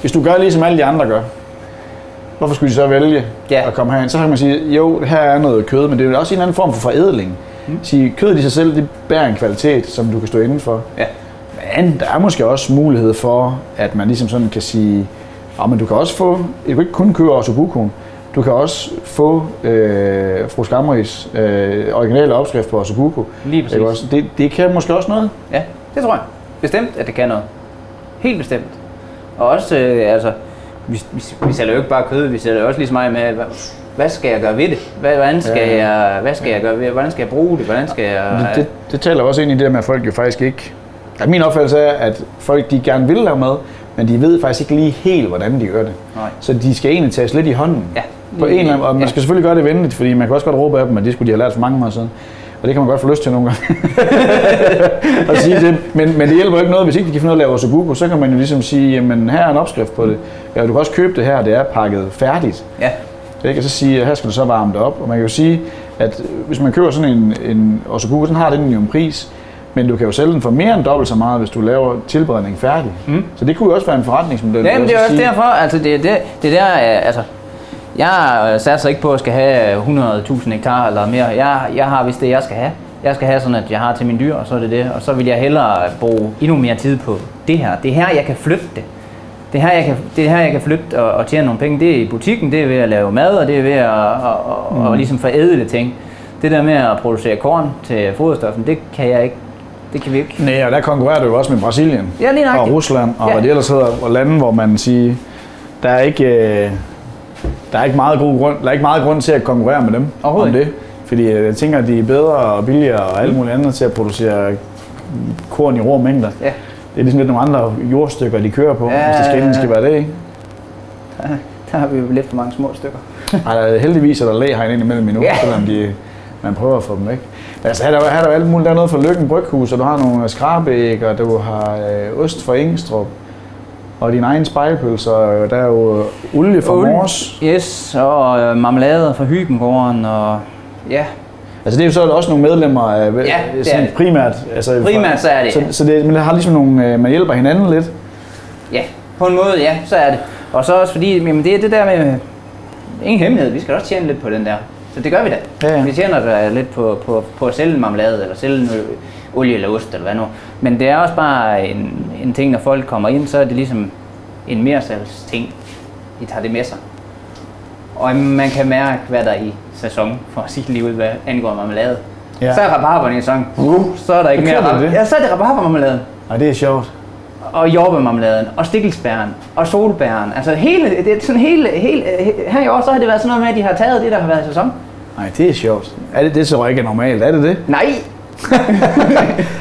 Hvis du gør ligesom alle de andre gør, hvorfor skulle de så vælge at komme herind? Så kan man sige, jo, her er noget kød, men det er jo også en anden form for forædling. Sige, kødet i sig selv, det bærer en kvalitet, som du kan stå indenfor. Ja. Men der er måske også mulighed for, at man ligesom sådan kan sige, men du kan også få... Du kan ikke kun købe ossobucoen. Du kan også få fru Skambris originale opskrift på ossobuco. Lige præcis. Det kan måske også noget. Ja, det tror jeg. Bestemt, at det kan noget. Helt bestemt. Og også, vi sælger jo ikke bare kød, vi sælger også lige så meget med, hvad skal jeg gøre ved det? Hvordan skal jeg bruge det? Hvordan skal jeg... Det taler også ind i det med, at folk jo faktisk ikke... At min opfattelse er, at folk de gerne vil lave mad, men de ved faktisk ikke lige helt, hvordan de gør det. Nej. Så de skal egentlig tages lidt i hånden. Ja. På en eller anden, og man skal selvfølgelig gøre det venligt, fordi man kan også godt råbe af dem, at det skulle de have lært for mange år siden. Og det kan man godt få lyst til nogle gange. At sige det. Men det hjælper jo ikke noget, hvis ikke de kan finde noget at lave ossobuco, så kan man jo ligesom sige, jamen her er en opskrift på det. Ja, du kan også købe det her, det er pakket færdigt. Ja. Og så sige, at her skal du så varme det op. Og man kan jo sige, at hvis man køber sådan en ossobuco, så har den jo en pris. Men du kan jo sælge den for mere end dobbelt så meget, hvis du laver tilberedning færdig. Mm. Så det kunne jo også være en forretningsmodel. Jamen det er også derfor, altså det der, altså jeg satser ikke på at skal have 100.000 hektar eller mere. Jeg har vist det, jeg skal have. Jeg skal have sådan, at jeg har til mine dyr, og så er det. Og så vil jeg hellere bruge endnu mere tid på det her. Det er her, jeg kan flytte det. Det er her, jeg kan flytte og tjene nogle penge. Det er i butikken, det er ved at lave mad, og det er ved at ligesom forædle ting. Det der med at producere korn til foderstoffen, det kan jeg ikke. Det kan vi ikke. Nej, og der konkurrerer du jo også med Brasilien og Rusland og hvad det ellers hedder, og lande, hvor man siger, der er ikke meget grund til at konkurrere med dem om det. Fordi jeg tænker, at de er bedre og billigere og alt muligt andet til at producere korn i rå mængder. Ja. Det er ligesom lidt nogle andre jordstykker, de kører på, hvis det skal være det, ikke? Der har vi jo lidt for mange små stykker. Ej, heldigvis er der læg herinde imellem i nu, selvom man prøver at få dem væk. Altså, her er der alt muligt. Der er noget fra Lykken Bryghus, og du har nogle skrabæg, og du har ost fra Ingestrup, og dine egne spejlpølser, og der er jo olie fra Ol-Mors. Yes, og marmelade fra Hyggengården, og ja. Altså, det er jo så også nogle medlemmer af, sådan primært. Altså, primært, så er det. Så det, men der har ligesom nogle, man hjælper hinanden lidt. Ja, på en måde, ja, så er det. Og så også fordi, jamen, det er det der med, ingen hemmelighed, vi skal også tjene lidt på den der. Så det gør vi da. Ja. Vi tjener da lidt på at sælge marmelade, eller sælge olie eller ost, eller hvad nu. Men det er også bare en ting, når folk kommer ind, så er det ligesom en mersalgsting. De tager det med sig. Og man kan mærke, hvad der er i sæson, for at sige lige ud, hvad angår marmelade. ja. Så er rabarberne i sang. Så er der ikke mere rabarberne. Ja, så er det rabarbermarmeladen. Og det er sjovt. Og jordbærmarmeladen, og stikkelsbæren, og solbæren. Altså hele, det er sådan hele, her i år, så har det været sådan noget med, at de har taget det, der har været i sæson. Nej, det er sjovt. Er det så ikke normalt? Er det det? Nej.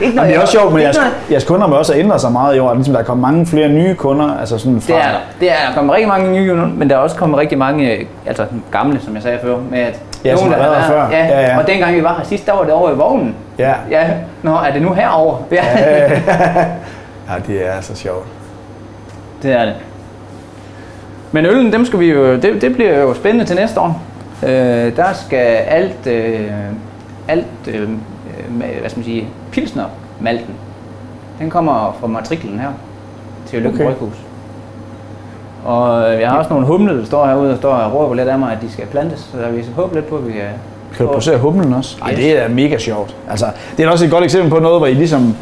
Ikke noget, det er også sjovt, men jeres kunder må også ændre sig meget i år. Der er kommet mange flere nye kunder. Altså sådan fra... Der er kommet rigtig mange nye, men der er også kommet rigtig mange altså gamle, som jeg sagde før. Med at ja, nogen, som har været før. Ja. Ja, ja. Og dengang vi var her sidst, der var det over i vognen. Ja. Ja. Nå, er det nu herovre? Ja. Ja, det er så sjovt. Det er det. Men øllen, dem skal vi jo, det bliver jo spændende til næste år. Der skal alt hvad skal man sige, pilsnermalten, den kommer fra matriklen her til Lykken Bryghus. Og jeg har også nogle humle, der står herude og råber lidt af mig, at de skal plantes, så vi håber lidt på, at vi kan... Kan du producere humlen også? Yes. Ej, det er mega sjovt. Altså, det er også et godt eksempel på noget, hvor I ligesom...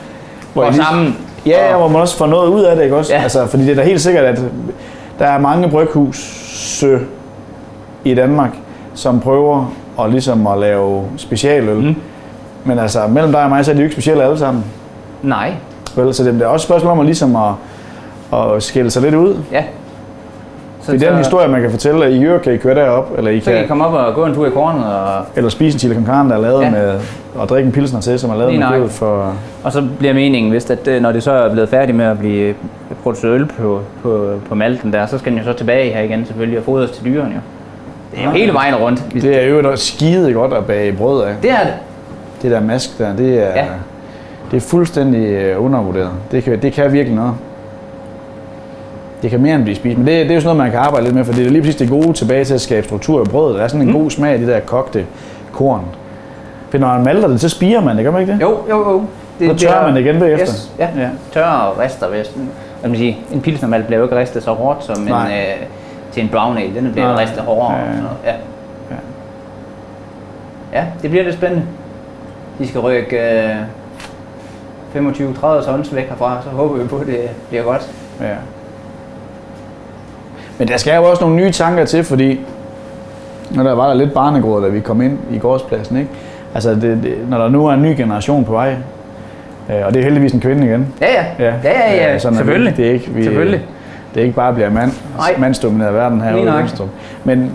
sammen. Ja, hvor man også får noget ud af det, ikke også? Ja. Altså, fordi det er da helt sikkert, at der er mange bryghuse i Danmark, som prøver at, ligesom at lave specialøl. Mm. Men altså, mellem dig og mig, så er de jo ikke specielle alle sammen. Nej. Vel, så det er også et spørgsmål om at, ligesom at skille sig lidt ud. Ja. Så det er den historie, man kan fortælle, at I kan I køre derop, eller I så kan I komme op og gå en tur i kornet. Og... Eller spise en chili con carne, der er lavet med, og drikke en pilsner til, som er lavet med kød for... Og så bliver meningen vist, at når det så er blevet færdigt med at blive produceret øl på malten der, så skal den jo så tilbage her igen selvfølgelig og fodres til dyrene jo. Det er jo hele vejen rundt. Det er jo noget skide godt at bage brød af. Det er det. Det der mask der, det er fuldstændig undervurderet. Det kan virkelig noget. Det kan mere end blive spist, men det er jo sådan noget, man kan arbejde lidt med, for det er lige præcis det gode tilbage til at skabe struktur i brødet. Der er sådan en god smag i det der kogte korn. For når man malter det, så spirer man det, gør man ikke det? Jo. Så tørrer man det igen bagefter? Yes, ja. Tørre og rister. Hvad man siger, en pilsnermalt bliver jo ikke ristet så hårdt som til en brown ale. Den bliver ristet hårdere. Ja, det bliver lidt spændende. De skal rykke 25-30 tons væk herfra, så håber vi på, at det bliver godt. Ja. Men der skal jo også nogle nye tanker til, fordi når der var der lidt barnegråd, da vi kom ind i gårdspladsen, ikke? Altså, når der nu er en ny generation på vej, og det er heldigvis en kvinde igen. Ja. Selvfølgelig. Det er ikke bare at blive mandsdomineret verden her i Lønstrup. Men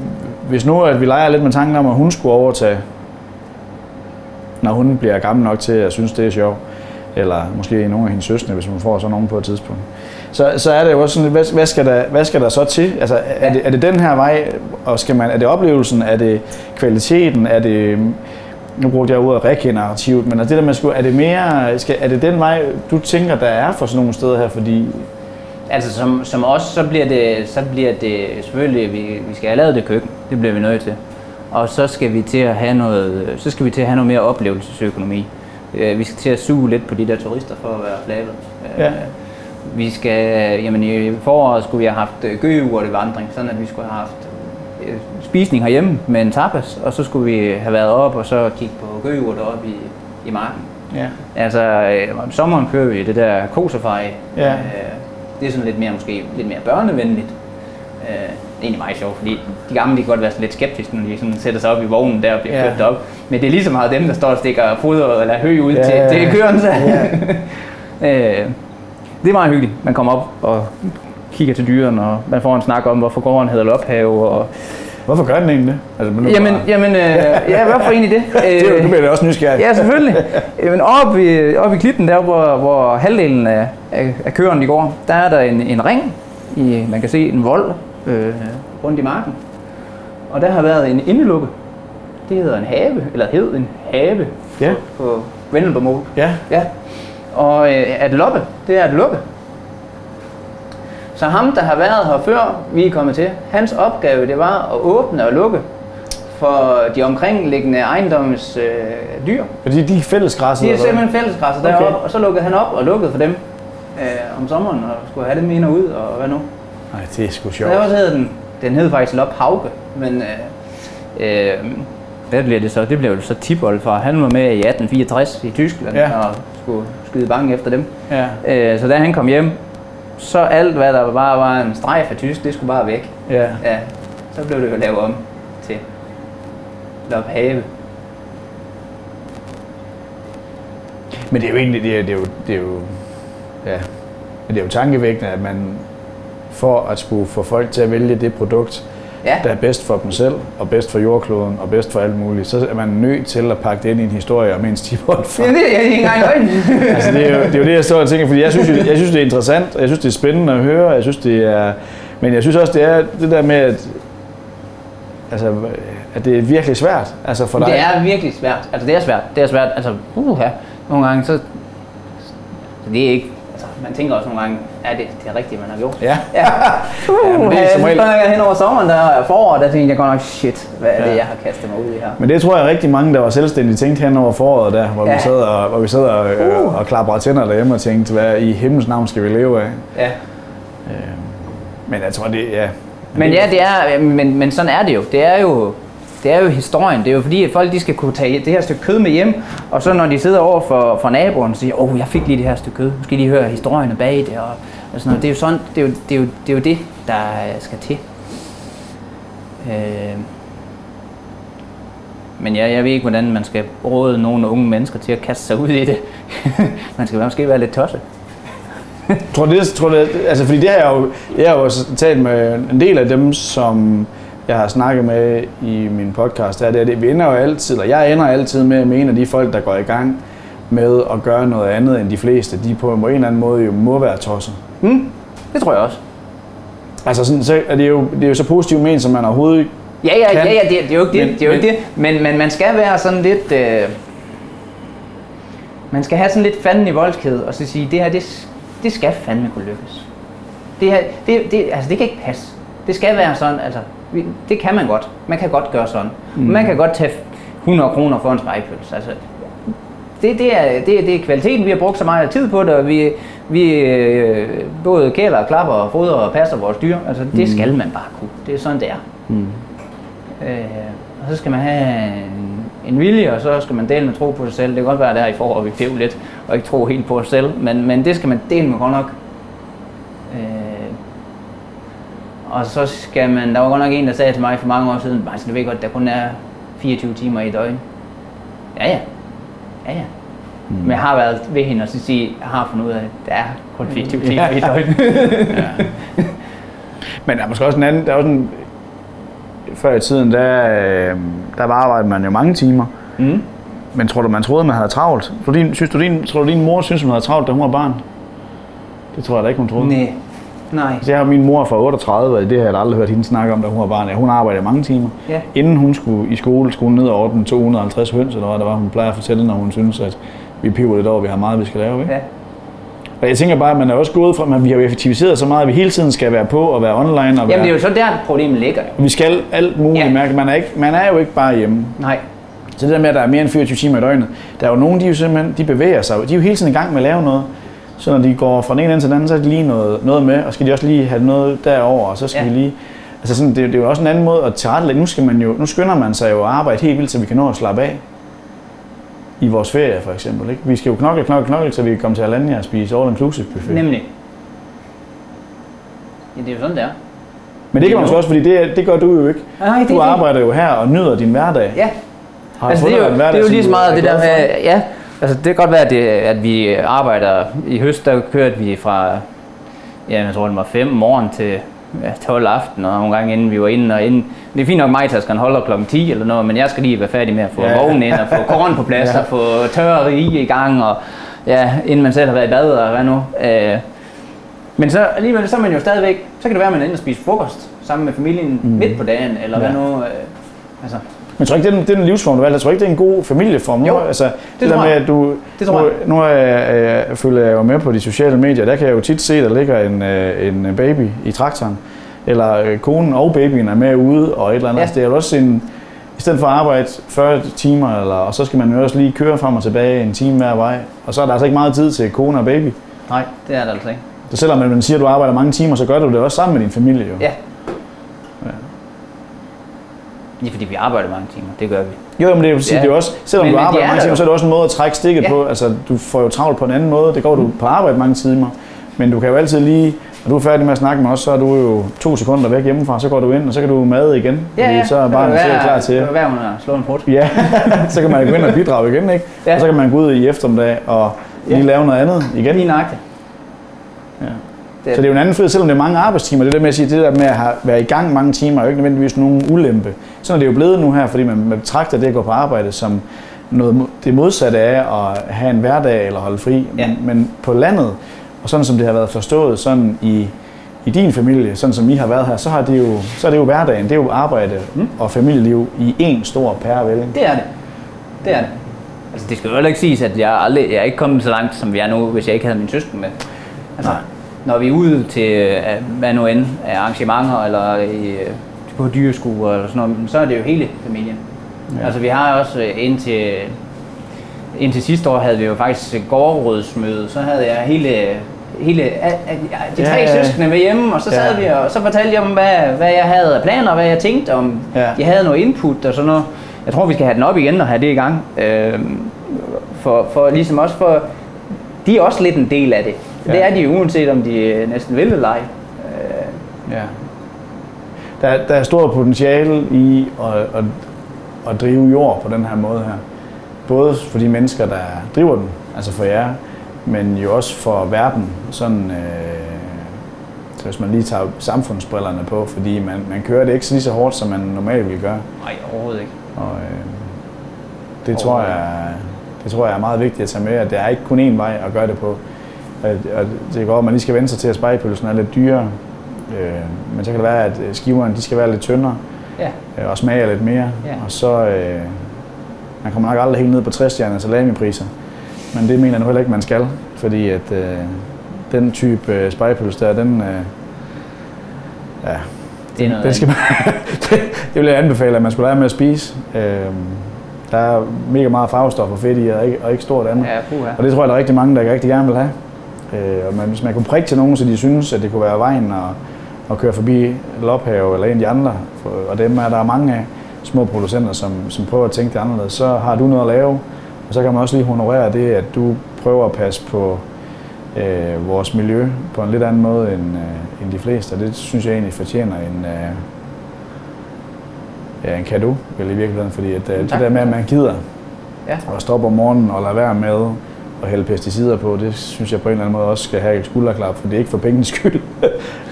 hvis nu at vi leger lidt med tanken om, at hun skulle overtage, når hun bliver gammel nok til at synes, det er sjovt, eller måske nogle af hendes søstre, hvis man får sådan nogen på et tidspunkt. Så er det jo også sådan, hvad skal der så til? Altså, er det den her vej, og er det oplevelsen, er det kvaliteten, er det, nu brugte jeg ordet regenerativt, men altså det der med, er det den vej, du tænker, der er for sådan nogle steder her, fordi... Altså som os, så bliver det selvfølgelig, vi skal have lavet det køkken, det bliver vi nødt til. Og så skal vi til at have noget mere oplevelsesøkonomi. Vi skal til at suge lidt på de der turister for at være flabet. Ja. Vi skal, i foråret skulle vi have haft gøgeurte vandring, sådan at vi skulle have haft spisning herhjemme med en tapas, og så skulle vi have været op og så kigge på gøgeurter op i marken. Ja. Altså om sommeren kører vi det der kosafari. Ja. Det er sådan lidt mere børnevenligt. Det er egentlig meget sjovt, fordi de gamle kan godt være lidt skeptiske, når de sådan sætter sig op i vognen der og bliver kørt op. Men det er lige så meget dem, der står og stikker foder eller hø ud til køerne. Ja. Det er meget hyggeligt. Man kommer op og kigger til dyrene, og man får en snak om, hvorfor gården hedder Lophave. Og... Hvorfor gør den egentlig det? Altså, hvorfor egentlig det? Nu bliver det også nysgerrig. Ja, selvfølgelig. Men oppe i klippen, der hvor halvdelen af køerne de går, der er der en ring. Man kan se en vold rundt i marken. Og der har været en indelukke. Det hedder en have, eller hed en have på vendelbomål. Ja. Og at loppe, det er at lukke. Så ham, der har været her før, vi er kommet til, hans opgave, det var at åbne og lukke for de omkringliggende ejendommens dyr. Fordi de er fællesgræsset? De er simpelthen fællesgræsset deroppe, og så lukkede han op og lukkede for dem om sommeren, og skulle have dem ind og ud, og hvad nu? Nej, det er sgu sjovt. Så hed den hed faktisk Lophave, men hvad bliver det så? Det blev jo så Tibold, for han var med i 1864 i Tyskland, og skulle skyde bange efter dem. Ja. Så da han kom hjem, så alt hvad der bare var en streg for tysk, det skulle bare væk. Ja. Så blev det jo lavet om til Lophave. Men det er jo egentlig det er jo tankevækkende, at man for at skulle få folk til at vælge det produkt, ja, der er bedst for dem selv, og bedst for jordkloden, og bedst for alt muligt, så er man nødt til at pakke det ind i en historie om ens tibold fra. Ja, det er ikke engang løgn. Altså, det er jo det, jeg står og tænker, fordi jeg synes, det er interessant, og jeg synes, det er spændende at høre, og jeg synes, det er... Men jeg synes også, det er det der med, at det er virkelig svært, altså for dig. Det er virkelig svært. Altså, det er svært. Altså, nogle gange, så... Det er ikke... Man tænker også nogle gange, er det er rigtigt, man har gjort? Ja. Hen over sommeren og foråret, der tænkte jeg godt nok, shit, hvad er det, jeg har kastet mig ud i her? Men det tror jeg rigtig mange, der var selvstændige, tænkte hen over foråret, der, hvor vi sad og klaprede tænder derhjemme og tænkte, hvad i himlens navn skal vi leve af? Ja. Men jeg tror, det er... Men sådan er det jo. Det er jo historien. Det er jo fordi, at folk de skal kunne tage det her stykke kød med hjem, og så når de sidder over for naboen og siger, jeg fik lige det her stykke kød, nu skal de høre historien bag det, og sådan noget. Det er jo sådan, det er jo det, der skal til. Men jeg ved ikke, hvordan man skal råde nogle unge mennesker til at kaste sig ud i det. Man skal måske være lidt tosset. Tror det, altså fordi det har jeg har jo talt med en del af dem, som jeg har snakket med i min podcast, jeg ender altid med at mene, at de folk, der går i gang med at gøre noget andet end de fleste, de på en eller anden måde jo må være tosset. Det tror jeg også. Altså sådan, så er det er jo så positivt ment, som man overhovedet kan. Ja, det er jo ikke det. Men man skal være sådan lidt... man skal have sådan lidt fanden i voldskæd, og så sige, det her, det skal fandme kunne lykkes. Det her, det kan ikke passe. Det skal være sådan, altså... Det kan man godt. Man kan godt gøre sådan. Man kan godt tage 100 kroner for en spegepølse. Altså, det er kvaliteten. Vi har brugt så meget tid på det, og vi både kæler, klapper og fodrer og passer vores dyr. Altså, det skal man bare kunne. Det er sådan, det er. Og så skal man have en vilje, og så skal man dele med tro på sig selv. Det kan godt være, der i foråret vi pev lidt, og ikke tro helt på os selv. Men det skal man dele med godt nok. Og så skal man... Der var godt nok en, der sagde til mig for mange år siden, altså du ved godt, der kun er 24 timer i døgnet. Ja. Men jeg har været ved hende og så sige, jeg har fundet ud af, at der er kun 24 timer i døgnet. Ja. Men der er måske også en anden... Der er også en, før i tiden, der arbejdede man jo mange timer. Men tror du, man troede, man havde travlt? Tror du, din mor synes, hun havde travlt, da hun var barn? Det tror jeg da ikke, hun troede. Nej. Så jeg har min mor fra 38, og det har jeg aldrig hørt hende snakke om, da hun var barn. Hun arbejdede mange timer. Ja. Inden hun skulle i skole, skulle hun ned og ordne 250 høns, eller hvad der var, hun plejer at fortælle, når hun synes, at vi piver lidt over, vi har meget, vi skal lave. Ikke? Ja. Og jeg tænker bare, at man er også gået fra, at vi har effektiviseret så meget, at vi hele tiden skal være på og være online. Det er jo så der, problemet ligger. Vi skal alt muligt mærke. Man er jo ikke bare hjemme. Nej. Så det der med, at der er mere end 24 timer i døgnet, der er jo nogen, de bevæger sig. De er jo hele tiden i gang med at lave noget. Så når de går fra den ene til den anden, så er de lige noget med, og skal de også lige have noget derover, og så skal de lige... Altså sådan, det er jo også en anden måde at tilrettelægge. Nu skynder man sig jo at arbejde helt vildt, så vi kan nå at slappe af. I vores ferie for eksempel, ikke? Vi skal jo knokle, så vi kan komme til Alanya og spise all-inclusive buffet. Nemlig. Ja, det er jo sådan, det er. Men det kan man jo også, fordi det gør du jo ikke. Nej, du arbejder jo her og nyder din hverdag. Ja. Altså det er jo lige så meget det der med... Ja. Altså, det kan godt være, at vi arbejder i høst, der kørte vi fra, jeg tror det var 5 morgen til 12 aften, og nogle gange inden vi var inde og inden. Det er fint nok, majtaskeren holder klokken 10 eller noget, men jeg skal lige være færdig med at få vognen ind og få korn på plads og få tørreri i gang, og inden man selv har været i bad og hvad nu. Men så alligevel, så er man jo stadigvæk, så kan det være, at man ender og spise frokost sammen med familien midt på dagen, eller hvad nu, altså. Men tror ikke, det er den livsform, du valgte. Jeg tror ikke, det er en god familieform. Jo, altså, det der med, at nu følger jeg jo med på de sociale medier. Der kan jeg jo tit se, der ligger en baby i traktoren. Eller konen og babyen er med ude og et eller andet. Ja. Det er jo også i stedet for at arbejde 40 timer, og så skal man jo også lige køre frem og tilbage en time hver vej. Og så er der altså ikke meget tid til kone og baby. Nej, det er der altså ikke. Så selvom man siger, at du arbejder mange timer, så gør du det også sammen med din familie jo. Ja. Lige fordi vi arbejder mange timer, det gør vi. Jo, men det er jo sige, det er også, selvom du arbejder mange timer, så er det også en måde at trække stikket på. Altså, du får jo travlt på en anden måde. Det går du på arbejde mange timer, men du kan jo altid lige Når du er færdig med at snakke med os, så er du jo 2 sekunder væk hjemmefra, så går du ind, og så kan du made igen. Ja, ja. Så er barnet selv klar til. Det kan være, hun har slået en prut. Ja, så kan man gå ind og bidrage igen, ikke? Ja. Og så kan man gå ud i eftermiddag og lige lave noget andet igen. Lige nøjagtigt. Ja. Så det er jo en anden frihed, selvom det er mange arbejdstimer. Det der med at sige, det der med at være i gang mange timer, er jo ikke nødvendigvis nogen ulempe. Sådan er det jo blevet nu her, fordi man betragter det at gå på arbejde som noget, det modsatte af at have en hverdag eller holde fri. Ja. Men på landet, og sådan som det har været forstået sådan i din familie, sådan som I har været her, så er det jo hverdagen. Det er jo arbejde og familieliv i én stor pærevælling. Det er det. Det er det. Altså det skal jo heller ikke siges, at jeg er ikke kommet så langt, som jeg er nu, hvis jeg ikke havde min søster med. Altså, når vi er ude til hvad nu end af arrangementer eller på dyreskuer eller sådan noget, så er det jo hele familien. Ja. Altså vi har også indtil sidste år havde vi jo faktisk gårdrådsmøde, så havde jeg hele de 3 søskende med hjemme, og så sad vi og så fortalte jeg dem, hvad jeg havde af planer, hvad jeg tænkte om. Ja. Jeg havde noget input og sådan noget. Jeg tror, vi skal have den op igen og have det i gang. For ligesom også for, de er også lidt en del af det. Ja. Det er de uanset om de næsten vil eller ej. Ja. Der er stort potentiale i at drive jord på den her måde her. Både for de mennesker, der driver den, altså for jer, men jo også for verden. Sådan, så hvis man lige tager samfundsbrillerne på, fordi man kører det ikke lige så hårdt, som man normalt ville gøre. Nej, overhovedet ikke. Og, det tror jeg er meget vigtigt at tage med, at der er ikke kun én vej at gøre det på. Og det går, at man lige skal vende sig til, at spegepølsen er lidt dyrere, men så kan det være, at skiverne de skal være lidt tyndere og smager lidt mere. Ja. Og så man kommer nok aldrig helt ned på 60-stjernede salamipriser, men det mener jeg nu heller ikke, man skal, fordi at den type spegepølse der, den det skal man det vil jeg anbefale, at man skulle lade med at spise. Der er mega meget farvestof og fedt i, og ikke stort andet. Ja, og det tror jeg, der er rigtig mange, der rigtig gerne vil have. Og hvis man kunne prikke til nogen, så de synes, at det kunne være vejen at køre forbi Lophave eller en af de andre, og dem er der mange af, små producenter, som prøver at tænke det anderledes, så har du noget at lave, og så kan man også lige honorere det, at du prøver at passe på vores miljø på en lidt anden måde end de fleste, og det synes jeg egentlig fortjener en cadeau, vel i virkeligheden, fordi at, det der med, at man gider og stopper om morgenen og lader være med og hælde pesticider på, det synes jeg på en eller anden måde også skal have et skulderklap, for det er ikke for pengenes skyld,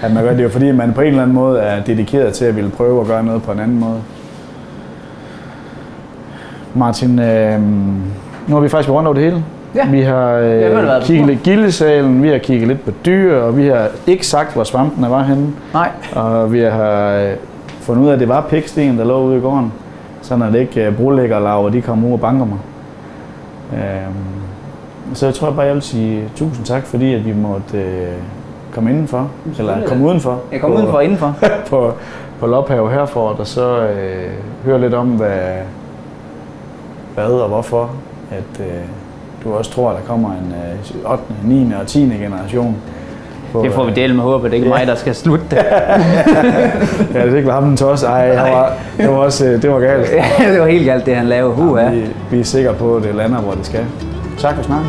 at man gør det. Det er jo fordi, man på en eller anden måde er dedikeret til at ville prøve at gøre noget på en anden måde. Martin, nu har vi faktisk rundt over det hele. Ja. Vi har kigget lidt gildesalen, vi har kigget lidt på dyr, og vi har ikke sagt, hvor svampene var henne. Nej. Og vi har fundet ud af, at det var pikstenen, der lå ude i gården, sådan at det ikke brolæggerlarver, de kommer ud og banker mig. Så jeg tror bare, jeg vil sige tusind tak, fordi at vi måtte komme indenfor, eller komme udenfor. Jeg kom udenfor og indenfor. på Lophave Herford, og så høre lidt om, hvad og hvorfor, at du også tror, at der kommer en 8., 9. og 10. generation. Det får vi dele med håbet, det er ikke mig, der skal slutte det. Ja, det er ikke ham, den tosse. Det var galt. Det var helt galt, det han lavede. Jamen, vi er sikre på, at det lander, hvor det skal. Tak for snakken.